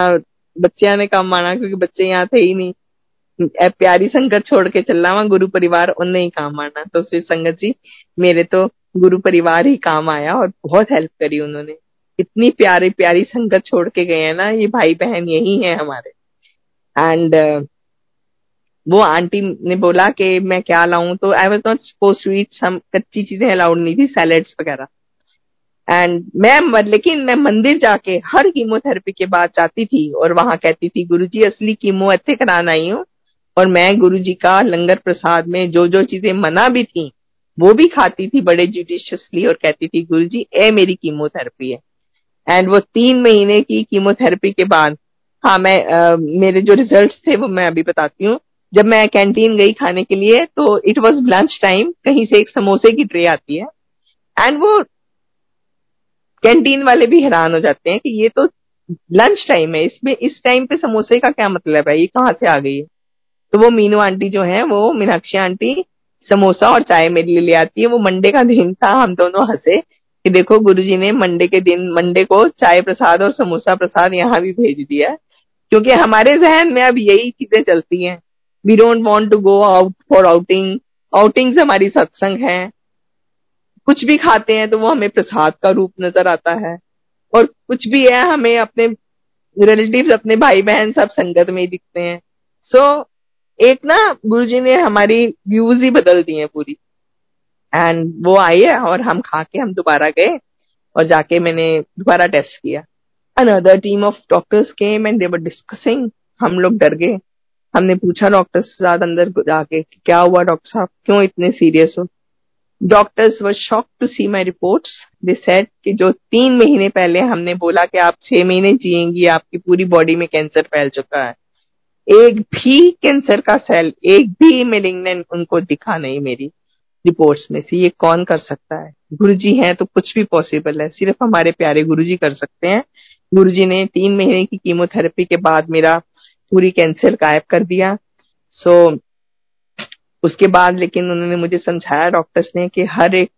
बच्चिया ने काम आना, क्योंकि बच्चे यहाँ थे ही नहीं। प्यारी संगत छोड़ के चला वहां गुरु परिवार, उन्हें ही काम आना। तो श्री संगत जी मेरे तो गुरु परिवार ही काम आया और बहुत हेल्प करी उन्होंने। इतनी प्यारी प्यारी संगत छोड़ के गए हैं ना, ये भाई बहन यही है हमारे। एंड वो आंटी ने बोला कि मैं क्या लाऊं, तो I was not supposed to eat some, कच्ची चीजें अलाउड नहीं थी, सैलेड्स वगैरह। एंड मैं लेकिन मैं मंदिर जाके हर कीमोथेरेपी के बाद जाती थी और वहां कहती थी गुरुजी असली कीमो ऐसे कराना आई हूँ। और मैं गुरुजी का लंगर प्रसाद में जो जो चीजें मना भी थी वो भी खाती थी बड़े जुडिशियसली और कहती थी गुरुजी ए मेरी कीमोथेरेपी है। एंड वो तीन महीने की कीमोथेरेपी के बाद, हाँ मैं आ, मेरे जो रिजल्ट थे वो मैं अभी बताती हूँ। जब मैं कैंटीन गई खाने के लिए तो इट वाज लंच टाइम, कहीं से एक समोसे की ट्रे आती है एंड वो कैंटीन वाले भी हैरान हो जाते हैं कि ये तो लंच टाइम है, इसमें इस टाइम पे समोसे का क्या मतलब है, ये कहाँ से आ गई है। तो वो मीनू आंटी जो है, वो मीनाक्षी आंटी समोसा और चाय मेरे लिए ले आती है। वो मंडे का दिन था, हम दोनों हंसे कि देखो गुरुजी ने मंडे के दिन मंडे को चाय प्रसाद और समोसा प्रसाद यहाँ भी भेज दिया, क्योंकि हमारे जहन में अब यही चीजें चलती हैं। We don't want to go out for outing, outings हमारी सत्संग है। कुछ भी खाते हैं तो वो हमें प्रसाद का रूप नजर आता है, और कुछ भी है हमें अपने रिलेटिव्स, अपने भाई बहन सब संगत में ही दिखते हैं। सो so, एक ना गुरुजी ने हमारी व्यूज ही बदल दी है पूरी। एंड वो आई है और हम खा के हम दोबारा गए और जाके मैंने दोबारा टेस्ट किया। Another team of doctors came and they were discussing. हम लोग डर गए, हमने पूछा डॉक्टर साहब अंदर जाके क्या हुआ डॉक्टर साहब, क्यों इतने सीरियस हो। Doctors were shock to see my reports. They said कि जो तीन महीने पहले हमने बोला कि आप छह महीने जिएंगी, आपकी पूरी बॉडी में कैंसर फैल चुका है। एक भी कैंसर का सेल, एक भी मेलिग्नेंट उनको दिखा नहीं मेरी रिपोर्ट्स में से। ये कौन कर सकता है, गुरुजी हैं तो कुछ भी पॉसिबल है, सिर्फ हमारे प्यारे गुरुजी कर सकते हैं। गुरुजी ने तीन महीने की कीमोथेरेपी के बाद मेरा पूरी कैंसर गायब कर दिया। सो उसके बाद लेकिन उन्होंने मुझे समझाया डॉक्टर्स ने कि हर एक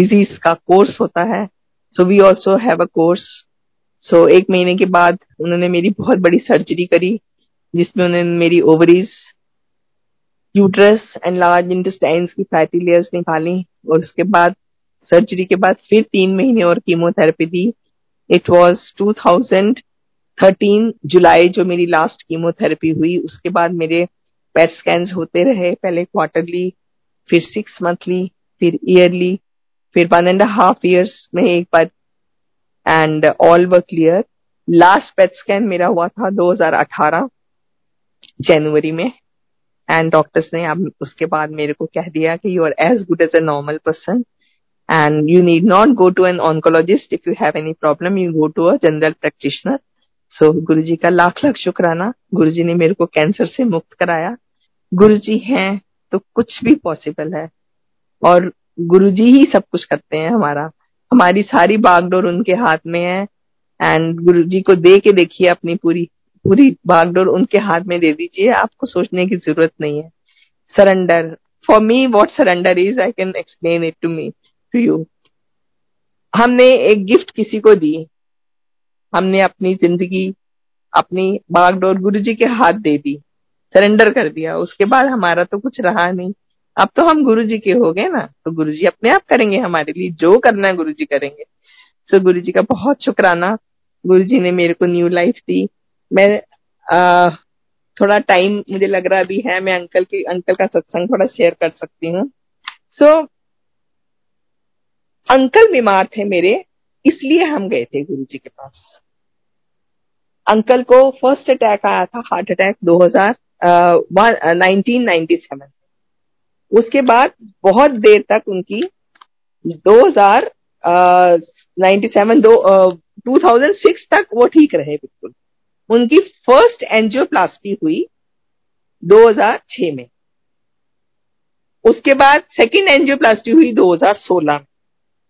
डिजीज का कोर्स होता है। So we also have a course. So एक महीने के बाद उन्होंने मेरी बहुत बड़ी सर्जरी करी, जिसमें उन्होंने मेरी ovaries, uterus and large intestines की फैटी लेयर्स निकाली। और उसके बाद सर्जरी के बाद फिर तीन महीने और कीमोथेरेपी दी। It was twenty thirteen July जो मेरी लास्ट कीमोथेरेपी हुई। उसके बाद मेरे पेट स्कैन्स होते रहे, पहले क्वार्टरली, फिर सिक्स मंथली, फिर ईयरली, फिर वन एंड हाफ ईयर्स में एक बार, and all were clear. Last PET scan मेरा हुआ था दो हज़ार अठारह जनवरी में। एंड डॉक्टर्स ने अब उसके बाद मेरे को कह दिया कि you are as good as a normal person and you need not go to an oncologist. If you have any problem you go to a general practitioner. So Guruji का लाख लाख शुक्राना, गुरुजी ने मेरे को कैंसर से मुक्त कराया। गुरुजी हैं तो कुछ भी पॉसिबल है, और गुरुजी ही सब कुछ करते हैं हमारा। हमारी सारी बागडोर उनके हाथ में है। एंड गुरुजी को दे के देखिए, अपनी पूरी पूरी बागडोर उनके हाथ में दे दीजिए, आपको सोचने की जरूरत नहीं है। Surrender for me, what surrender is, I can explain it to me to you. हमने एक गिफ्ट किसी को दी, हमने अपनी जिंदगी, अपनी बागडोर गुरुजी के हाथ दे दी, सरेंडर कर दिया। उसके बाद हमारा तो कुछ रहा नहीं, अब तो हम गुरुजी के हो गए ना, तो गुरुजी अपने आप करेंगे हमारे लिए, जो करना है गुरुजी करेंगे। सो so, गुरुजी का बहुत शुक्राना, गुरुजी ने मेरे को न्यू लाइफ दी। मैं आ, थोड़ा टाइम मुझे लग रहा भी है, मैं अंकल की अंकल का सत्संग थोड़ा शेयर कर सकती हूँ। सो so, अंकल बीमार थे मेरे, इसलिए हम गए थे गुरुजी के पास। अंकल को फर्स्ट अटैक आया था, हार्ट अटैक, दो हज़ार नाइनटीन नाइंटी सेवन। उसके बाद बहुत देर तक उनकी दो हज़ार नाइंटी सेवन दो हज़ार सिक्स तक वो ठीक रहे बिल्कुल। उनकी फर्स्ट एंजियोप्लास्टी हुई दो हज़ार छह में, उसके बाद सेकंड एंजियोप्लास्टी हुई दो हज़ार सोलह में।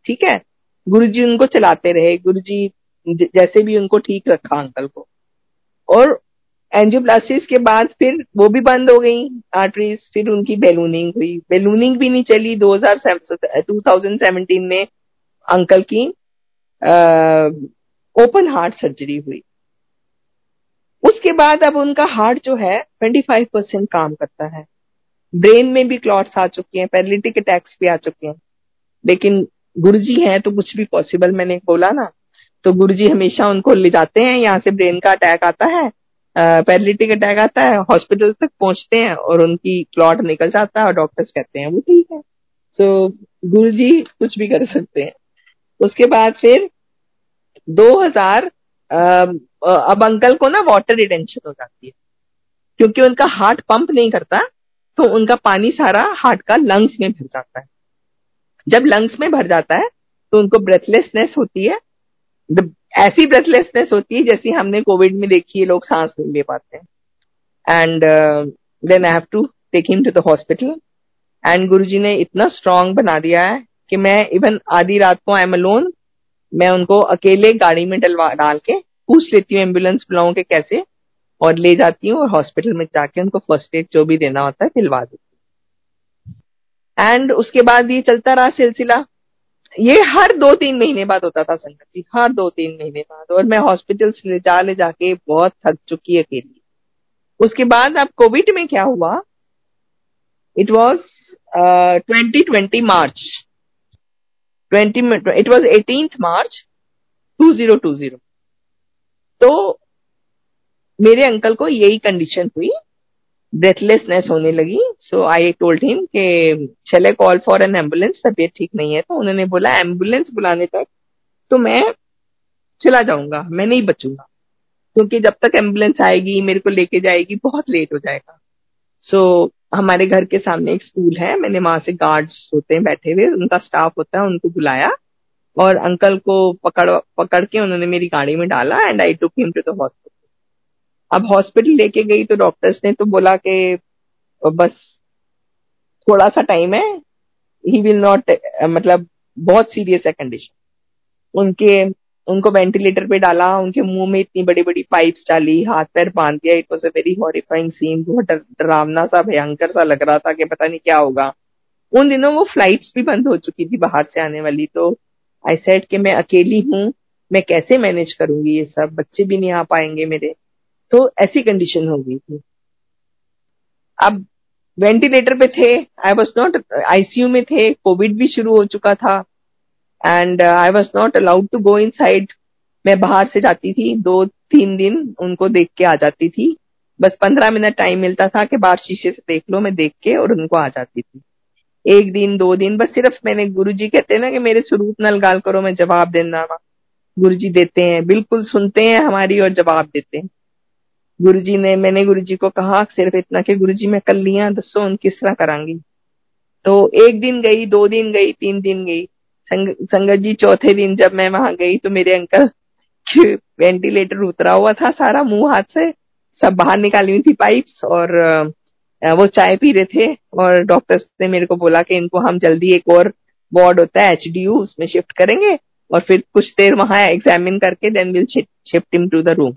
ठीक है, गुरुजी उनको चलाते रहे, गुरुजी जैसे भी उनको ठीक रखा अंकल को। और एंजियोप्लास्टीज के बाद फिर वो भी बंद हो गई आर्टरीज, फिर उनकी बैलूनिंग हुई, बैलूनिंग भी नहीं चली। दो हज़ार सत्रह में अंकल की ओपन हार्ट सर्जरी हुई। उसके बाद अब उनका हार्ट जो है पच्चीस परसेंट काम करता है। ब्रेन में भी क्लॉट्स आ चुके हैं, पैरालिटिक अटैक्स भी आ चुके हैं, लेकिन गुरुजी हैं तो कुछ भी पॉसिबल। मैंने बोला ना, तो गुरुजी हमेशा उनको ले जाते हैं, यहाँ से ब्रेन का अटैक आता है, पैरालिटिक अटैक आता है, हॉस्पिटल तक पहुंचते हैं और उनकी क्लॉट निकल जाता है और डॉक्टर्स कहते हैं वो ठीक है। सो so, गुरुजी कुछ भी कर सकते हैं। उसके बाद फिर दो हज़ार अब अंकल को ना वाटर रिटेंशन हो जाती है, क्योंकि उनका हार्ट पंप नहीं करता, तो उनका पानी सारा हार्ट का लंग्स में भर जाता है। जब लंग्स में भर जाता है तो उनको ब्रेथलेसनेस होती है, ऐसी ब्रेथलेसनेस होती है जैसी हमने कोविड में देखी है, लोग सांस नहीं ले पाते हैं। And then I have to take him to the hospital. And Guruji ने इतना स्ट्रांग बना दिया है कि मैं इवन आधी रात को आई एम अलोन, मैं उनको अकेले गाड़ी में डलवा डाल के पूछ लेती हूँ एम्बुलेंस बुलाऊं के कैसे, और ले जाती हूँ और हॉस्पिटल में जाके उनको फर्स्ट एड जो भी देना होता है दिलवा देती हूँ। एंड उसके बाद ये चलता रहा सिलसिला, ये हर दो तीन महीने बाद होता था संगत जी, हर दो तीन महीने बाद। और मैं हॉस्पिटल ले जा ले जाके बहुत थक चुकी अकेली। उसके बाद अब कोविड में क्या हुआ, it was twenty twenty March twenty it was eighteenth March two thousand twenty. तो मेरे अंकल को यही कंडीशन हुई, ब्रेथलेसनेस होने लगी। सो आई टोल्ड हिम कि shall I call for an ambulance, तबीयत ठीक नहीं है। तो उन्होंने बोला एम्बुलेंस बुलाने तक तो मैं चला जाऊंगा, मैं नहीं बचूंगा, क्योंकि जब तक एम्बुलेंस आएगी मेरे को लेके जाएगी बहुत लेट हो जाएगा। सो so, हमारे घर के सामने एक स्कूल है, मैंने वहां से गार्ड्स होते हैं बैठे हुए, उनका स्टाफ होता है, उनको बुलाया और अंकल को पकड़ पकड़ के उन्होंने मेरी गाड़ी में डाला and I took him to the hospital. अब हॉस्पिटल लेके गई तो डॉक्टर्स ने तो बोला कि बस थोड़ा सा टाइम है, ही विल नॉट, मतलब बहुत सीरियस है कंडीशन उनके। उनको वेंटिलेटर पे डाला, उनके मुंह में इतनी बड़ी बड़ी पाइप्स डाली, हाथ पैर बांध दिया। It was a very horrifying scene, बहुत डरावना सा भयंकर सा लग रहा था कि पता नहीं क्या होगा। उन दिनों वो फ्लाइट्स भी बंद हो चुकी थी बाहर से आने वाली। तो आई सेड कि मैं अकेली हूँ, मैं कैसे मैनेज करूंगी ये सब, बच्चे भी नहीं आ पाएंगे मेरे। तो ऐसी कंडीशन हो गई थी। अब वेंटिलेटर पे थे, आई वॉज नॉट, आईसीयू में थे, कोविड भी शुरू हो चुका था and I was not allowed to go inside. मैं बाहर से जाती थी, दो तीन दिन उनको देख के आ जाती थी, बस पंद्रह मिनट टाइम मिलता था कि बाहर शीशे से देख लो, मैं देख के और उनको आ जाती थी। एक दिन दो दिन बस, सिर्फ मैंने, गुरुजी कहते हैं ना कि मेरे स्वरूप नल गाल करो, मैं जवाब देना, गुरुजी देते हैं, बिल्कुल सुनते हैं हमारी और जवाब देते हैं। गुरुजी ने, मैंने गुरुजी को कहा सिर्फ इतना कि गुरुजी मैं कल लिया दसो उन किस तरह करांगी। तो एक दिन गई, दो दिन गई, तीन दिन गई, संग, संगत जी चौथे दिन जब मैं वहां गई तो मेरे अंकल वेंटिलेटर उतरा हुआ था सारा, मुंह हाथ से सब बाहर निकाली हुई थी पाइप्स, और वो चाय पी रहे थे। और डॉक्टर्स ने मेरे को बोला कि इनको हम जल्दी, एक और वार्ड होता है एच डी यू, उसमें शिफ्ट करेंगे और फिर कुछ देर वहां एग्जामिन करके then will shift him to the room.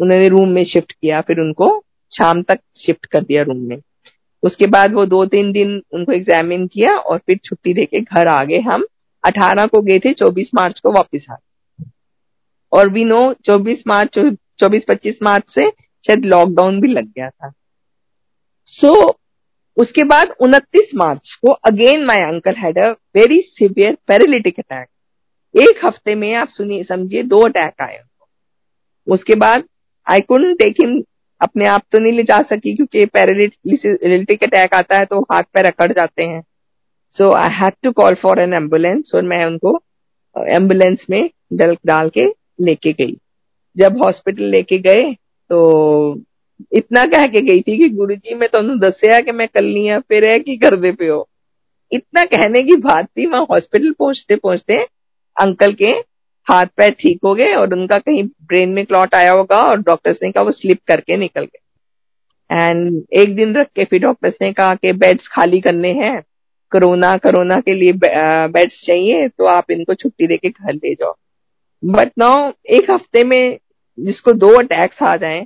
उन्होंने रूम में शिफ्ट किया, फिर उनको शाम तक शिफ्ट कर दिया रूम में। उसके बाद वो दो तीन दिन उनको एग्जामिन किया और फिर छुट्टी देके घर आ गए। हम अठारह को गए थे, चौबीस मार्च को वापस आ गए। और वी नो चौबीस मार्च, चौबीस पच्चीस मार्च से शायद लॉकडाउन भी लग गया था। सो so, उसके बाद उनतीस मार्च को again my uncle had a very severe paralytic attack. एक हफ्ते में आप सुनिए समझिए दो अटैक आए। उसके बाद आई कुडंट टेक हिम, अपने आप तो नहीं ले जा सकी क्योंकि पैरालिटिक अटैक आता है तो हाथ पैर अकड़ जाते हैं। So I had to call for an ambulance और मैं उनको एम्बुलेंस में डल डाल के लेके गई। जब हॉस्पिटल लेके गए तो इतना कह के गई थी कि गुरुजी मैं तुम दसिया कि मैं कल्ली हाँ, फिर है कि कर दे पे हो। इतना कहने की बात थी। वहां हॉस्पिटल पहुंचते पहुंचते अंकल के हाथ पैर ठीक हो गए और उनका कहीं ब्रेन में क्लॉट आया होगा और डॉक्टर्स ने कहा वो स्लिप करके निकल गए। एंड एक दिन रख के फिर डॉक्टर्स ने कहा कि बेड्स खाली करने हैं, कोरोना कोरोना के लिए बेड्स चाहिए, तो आप इनको छुट्टी देके घर ले जाओ। बट नाउ एक हफ्ते में जिसको दो अटैक्स आ जाएं,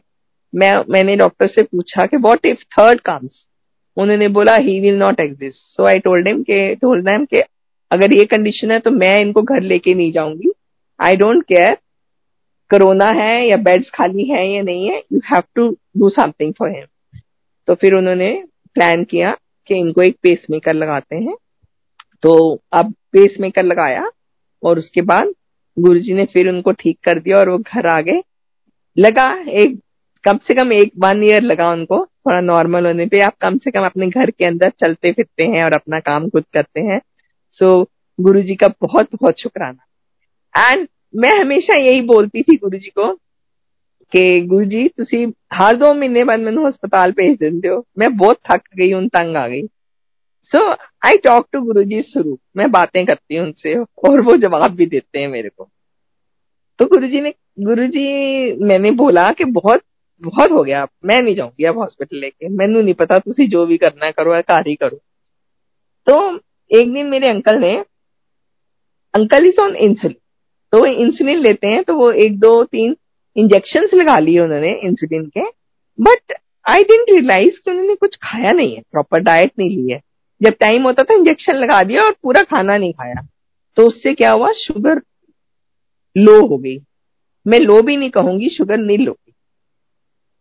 मैं मैंने डॉक्टर से पूछा कि व्हाट इफ थर्ड कम्स। उन्होंने बोला he will not exist. So I told him के टोल्ड देम के अगर ये कंडीशन है तो मैं इनको घर लेके नहीं जाऊंगी। आई डोंट केयर कोरोना है या बेड्स खाली है या नहीं है, you have to do something for him. तो फिर उन्होंने प्लान किया कि इनको एक पेसमेकर लगाते हैं। तो अब पेसमेकर लगाया और उसके बाद गुरुजी ने फिर उनको ठीक कर दिया और वो घर आ गए। लगा एक कम से कम एक वन ईयर लगा उनको थोड़ा नॉर्मल होने पे। आप कम से कम अपने घर के अंदर चलते फिरते हैं और अपना काम खुद करते हैं। सो so, गुरुजी का बहुत बहुत शुक्राना। एंड मैं हमेशा यही बोलती थी गुरुजी को कि गुरुजी तुसी हर दो महीने बाद मैनू हस्पताल भेज देंदे हो, मैं बहुत थक गई हूं, तंग आ गई। सो आई टॉक टू गुरुजी स्वरूप, मैं बातें करती हूँ उनसे और वो जवाब भी देते हैं मेरे को। तो गुरुजी ने गुरुजी मैंने बोला कि बहुत बहुत हो गया, मैं नहीं जाऊंगी अब हॉस्पिटल लेके, मैनू नहीं पता तुसी जो भी करना करो, घर ही करो। तो एक दिन मेरे अंकल ने अंकल इज ऑन इंसुलिन, तो वो इंसुलिन लेते हैं, तो वो एक दो तीन इंजेक्शन लगा लिए उन्होंने इंसुलिन के, बट आई डिडंट रियलाइज कि उन्होंने कुछ खाया नहीं है, प्रॉपर डाइट नहीं ली है। जब टाइम होता था इंजेक्शन लगा दिया और पूरा खाना नहीं खाया, तो उससे क्या हुआ, शुगर लो हो गई। मैं लो भी नहीं कहूंगी, शुगर नील हो गई।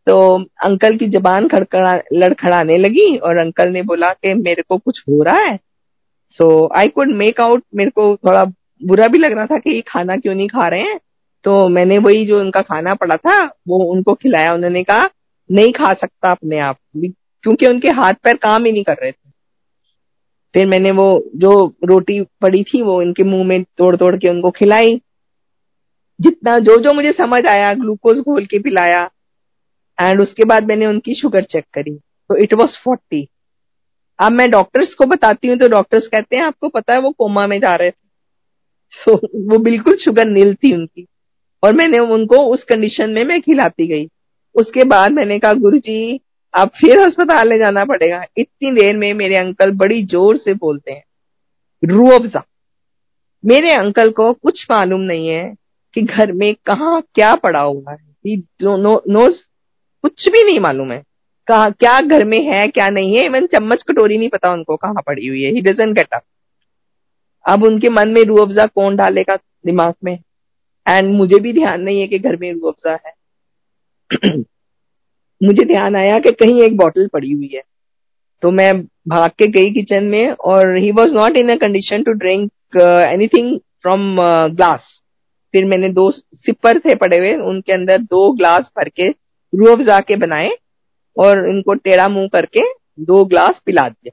तो अंकल की जबान खड़खड़ा लड़खड़ाने लगी और अंकल ने बोला कि मेरे को कुछ हो रहा है। So I could make out, मेरे को थोड़ा बुरा भी लग रहा था कि ये खाना क्यों नहीं खा रहे हैं, तो मैंने वही जो उनका खाना पड़ा था वो उनको खिलाया। उन्होंने कहा नहीं खा सकता अपने आप, क्योंकि उनके हाथ पैर काम ही नहीं कर रहे थे। फिर मैंने वो जो रोटी पड़ी थी वो इनके मुंह में तोड़ तोड़ के उनको खिलाई, जितना जो जो मुझे समझ आया, ग्लूकोज घोल के पिलाया। एंड उसके बाद मैंने उनकी शुगर चेक करी, तो इट वाज फोर्टी। अब मैं डॉक्टर्स को बताती हूँ तो डॉक्टर्स कहते हैं आपको पता है वो कोमा में जा रहे थे। सो so, वो बिल्कुल शुगर नील थी उनकी, और मैंने उनको उस कंडीशन में मैं खिलाती गई। उसके बाद मैंने कहा गुरुजी अब फिर अस्पताल ले जाना पड़ेगा। इतनी देर में मेरे अंकल बड़ी जोर से बोलते हैं रूअफ़ज़ा। मेरे अंकल को कुछ मालूम नहीं है कि घर में कहाँ क्या पड़ा हुआ है, ही नो, नोज कुछ भी नहीं मालूम है, कहाँ क्या घर में है क्या नहीं है, इवन चम्मच कटोरी नहीं पता उनको कहाँ पड़ी हुई है। He doesn't get up. अब उनके मन में रूअफ़ज़ा कौन डालेगा दिमाग में, एंड मुझे भी ध्यान नहीं है कि घर में रूअफ़ज़ा है। मुझे ध्यान आया कि कहीं एक बॉटल पड़ी हुई है, तो मैं भाग के गई किचन में, और he was not in a condition to drink anything from glass. फिर मैंने दो सिपर थे पड़े हुए, उनके अंदर दो ग्लास भर के रूअफ़ज़ा के बनाए और इनको टेढ़ा मुंह करके दो ग्लास पिला दिया।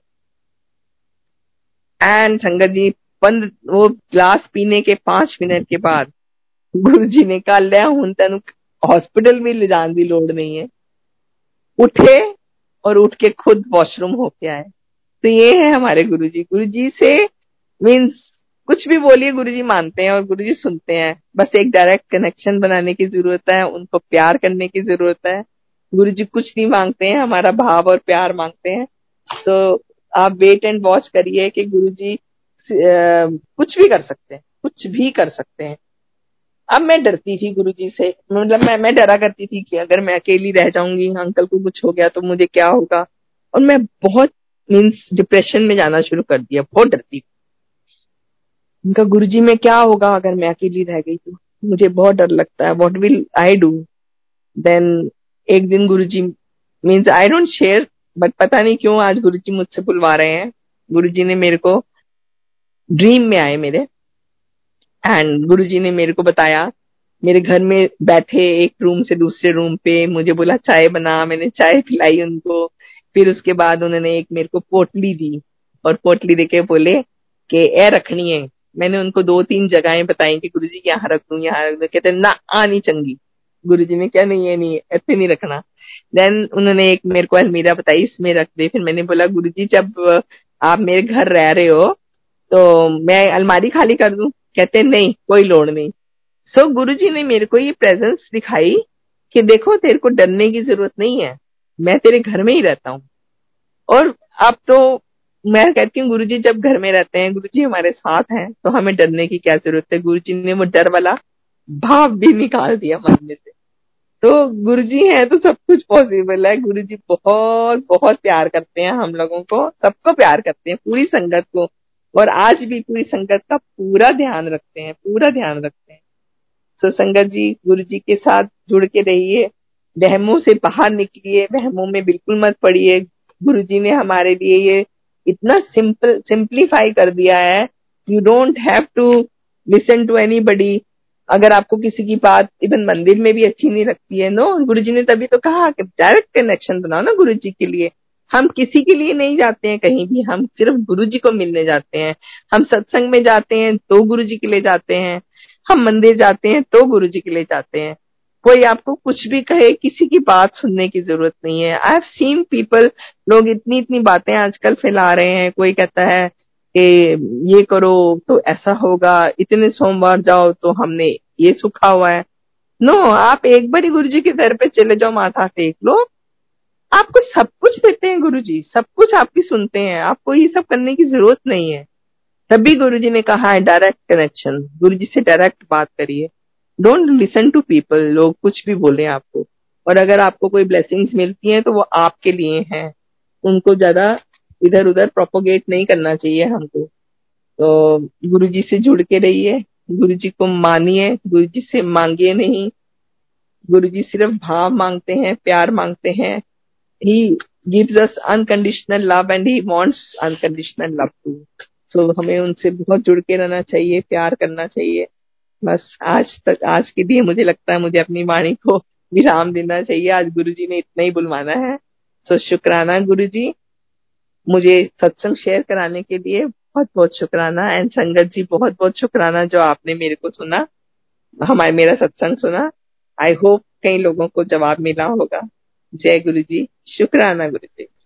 एंड संगत जी पंद वो ग्लास पीने के पांच मिनट के बाद गुरुजी ने कहा लिया हूं तेन हॉस्पिटल भी ले जाने की लोड़ नहीं है। उठे और उठ के खुद वॉशरूम होके आए। तो ये है हमारे गुरुजी। गुरुजी से मीन्स कुछ भी बोलिए गुरुजी मानते हैं और गुरुजी सुनते हैं। बस एक डायरेक्ट कनेक्शन बनाने की जरूरत है, उनको प्यार करने की जरूरत है। गुरुजी कुछ नहीं मांगते हैं, हमारा भाव और प्यार मांगते हैं। सो आप वेट एंड वॉच करिए कि गुरुजी कुछ भी कर सकते हैं, कुछ भी कर सकते हैं। अब मैं डरती थी गुरुजी से, मतलब मैं मैं डरा करती थी कि अगर मैं अकेली रह जाऊंगी, अंकल को कुछ हो गया तो मुझे क्या होगा, और मैं बहुत मीन्स डिप्रेशन में जाना शुरू कर दिया। बहुत डरती थी उनका गुरुजी में क्या होगा अगर मैं अकेली रह गई तो, मुझे बहुत डर लगता है, what will I do. Then एक दिन Guruji means I don't share, but पता नहीं क्यों आज गुरुजी मुझसे बुलवा रहे हैं। गुरुजी ने मेरे को ड्रीम में आए मेरे, एंड गुरुजी ने मेरे को बताया, मेरे घर में बैठे एक रूम से दूसरे रूम पे, मुझे बोला चाय बना, मैंने चाय पिलाई उनको। फिर उसके बाद उन्होंने एक मेरे को पोटली दी और पोटली देके बोले कि ए रखनी है। मैंने उनको दो तीन जगहें बताई कि गुरुजी यहाँ रख दूं यहाँ रख दूं, कहते ना आनी चंगी। गुरुजी ने क्या नहीं है नहीं ऐसे नहीं रखना। देन उन्होंने एक मेरे को अलमीरा बताई इसमें रख दे। फिर मैंने बोला गुरुजी जब आप मेरे घर रह रहे हो तो मैं अलमारी खाली कर दूं, कहते नहीं कोई लोड़ नहीं। सो so, गुरुजी ने मेरे को ये प्रेजेंस दिखाई कि देखो तेरे को डरने की जरूरत नहीं है, मैं तेरे घर में ही रहता हूँ। और अब तो मैं कहती हूँ गुरुजी जब घर में रहते हैं, गुरुजी हमारे साथ हैं, तो हमें डरने की क्या जरूरत है। गुरुजी ने वो डर वाला भाव भी निकाल दिया मन में से। तो गुरुजी हैं तो सब कुछ पॉसिबल है। गुरुजी बहुत बहुत प्यार करते हैं हम लोगों को, सबको प्यार करते हैं, पूरी संगत को, और आज भी पूरी संगत का पूरा ध्यान रखते हैं, पूरा ध्यान रखते हैं। सो so, संगत जी गुरुजी के साथ जुड़ के रहिए, वहमों से बाहर निकलिए, वहमों में बिल्कुल मत पड़िए। गुरुजी ने हमारे लिए ये इतना सिंपल सिंप्लीफाई कर दिया है, you don't have to listen to anybody. अगर आपको किसी की बात इवन मंदिर में भी अच्छी नहीं लगती है, नो गुरुजी ने तभी तो कहा कि डायरेक्ट कनेक्शन बनाओ ना गुरुजी के लिए। हम किसी के लिए नहीं जाते हैं कहीं भी, हम सिर्फ गुरुजी को मिलने जाते हैं। हम सत्संग में जाते हैं तो गुरुजी के लिए जाते हैं, हम मंदिर जाते हैं तो गुरुजी के लिए जाते हैं। कोई आपको कुछ भी कहे, किसी की बात सुनने की जरूरत नहीं है। आई हैव सीन पीपल, लोग इतनी इतनी बातें आजकल फैला रहे हैं। कोई कहता है कि ये करो तो ऐसा होगा, इतने सोमवार जाओ तो हमने ये सूखा हुआ है। नो, आप एक बार ही गुरुजी के दर पे चले जाओ, माथा टेक लो, आपको सब कुछ देते हैं गुरुजी, सब कुछ आपकी सुनते हैं, आपको ये सब करने की जरूरत नहीं है। तभी गुरुजी ने कहा है डायरेक्ट कनेक्शन, गुरुजी से डायरेक्ट बात करिए, डोंट लिसन टू पीपल, लोग कुछ भी बोले आपको, और अगर आपको कोई ब्लेसिंग्स मिलती हैं तो वो आपके लिए हैं, उनको ज्यादा इधर उधर प्रोपोगेट नहीं करना चाहिए हमको। तो गुरुजी से जुड़ के रहिए, गुरुजी को मानिए, गुरुजी से मांगिए नहीं, गुरुजी सिर्फ भाव मांगते हैं, प्यार मांगते हैं। He gives us unconditional love and he wants unconditional love too. तो so, हमें उनसे बहुत जुड़ के रहना चाहिए, प्यार करना चाहिए। बस आज तक आज के लिए मुझे लगता है मुझे अपनी वाणी को विराम देना चाहिए, आज गुरुजी ने इतना ही बुलवाना है। सो so, शुक्राना गुरुजी मुझे सत्संग शेयर कराने के लिए, बहुत बहुत शुक्राना। एंड संगत जी बहुत बहुत शुक्राना जो आपने मेरे को सुना, हमारे मेरा सत्संग सुना। आई होप कई लोगों को जवाब मिला होगा। जय गुरुजी, शुक्राना गुरुजी।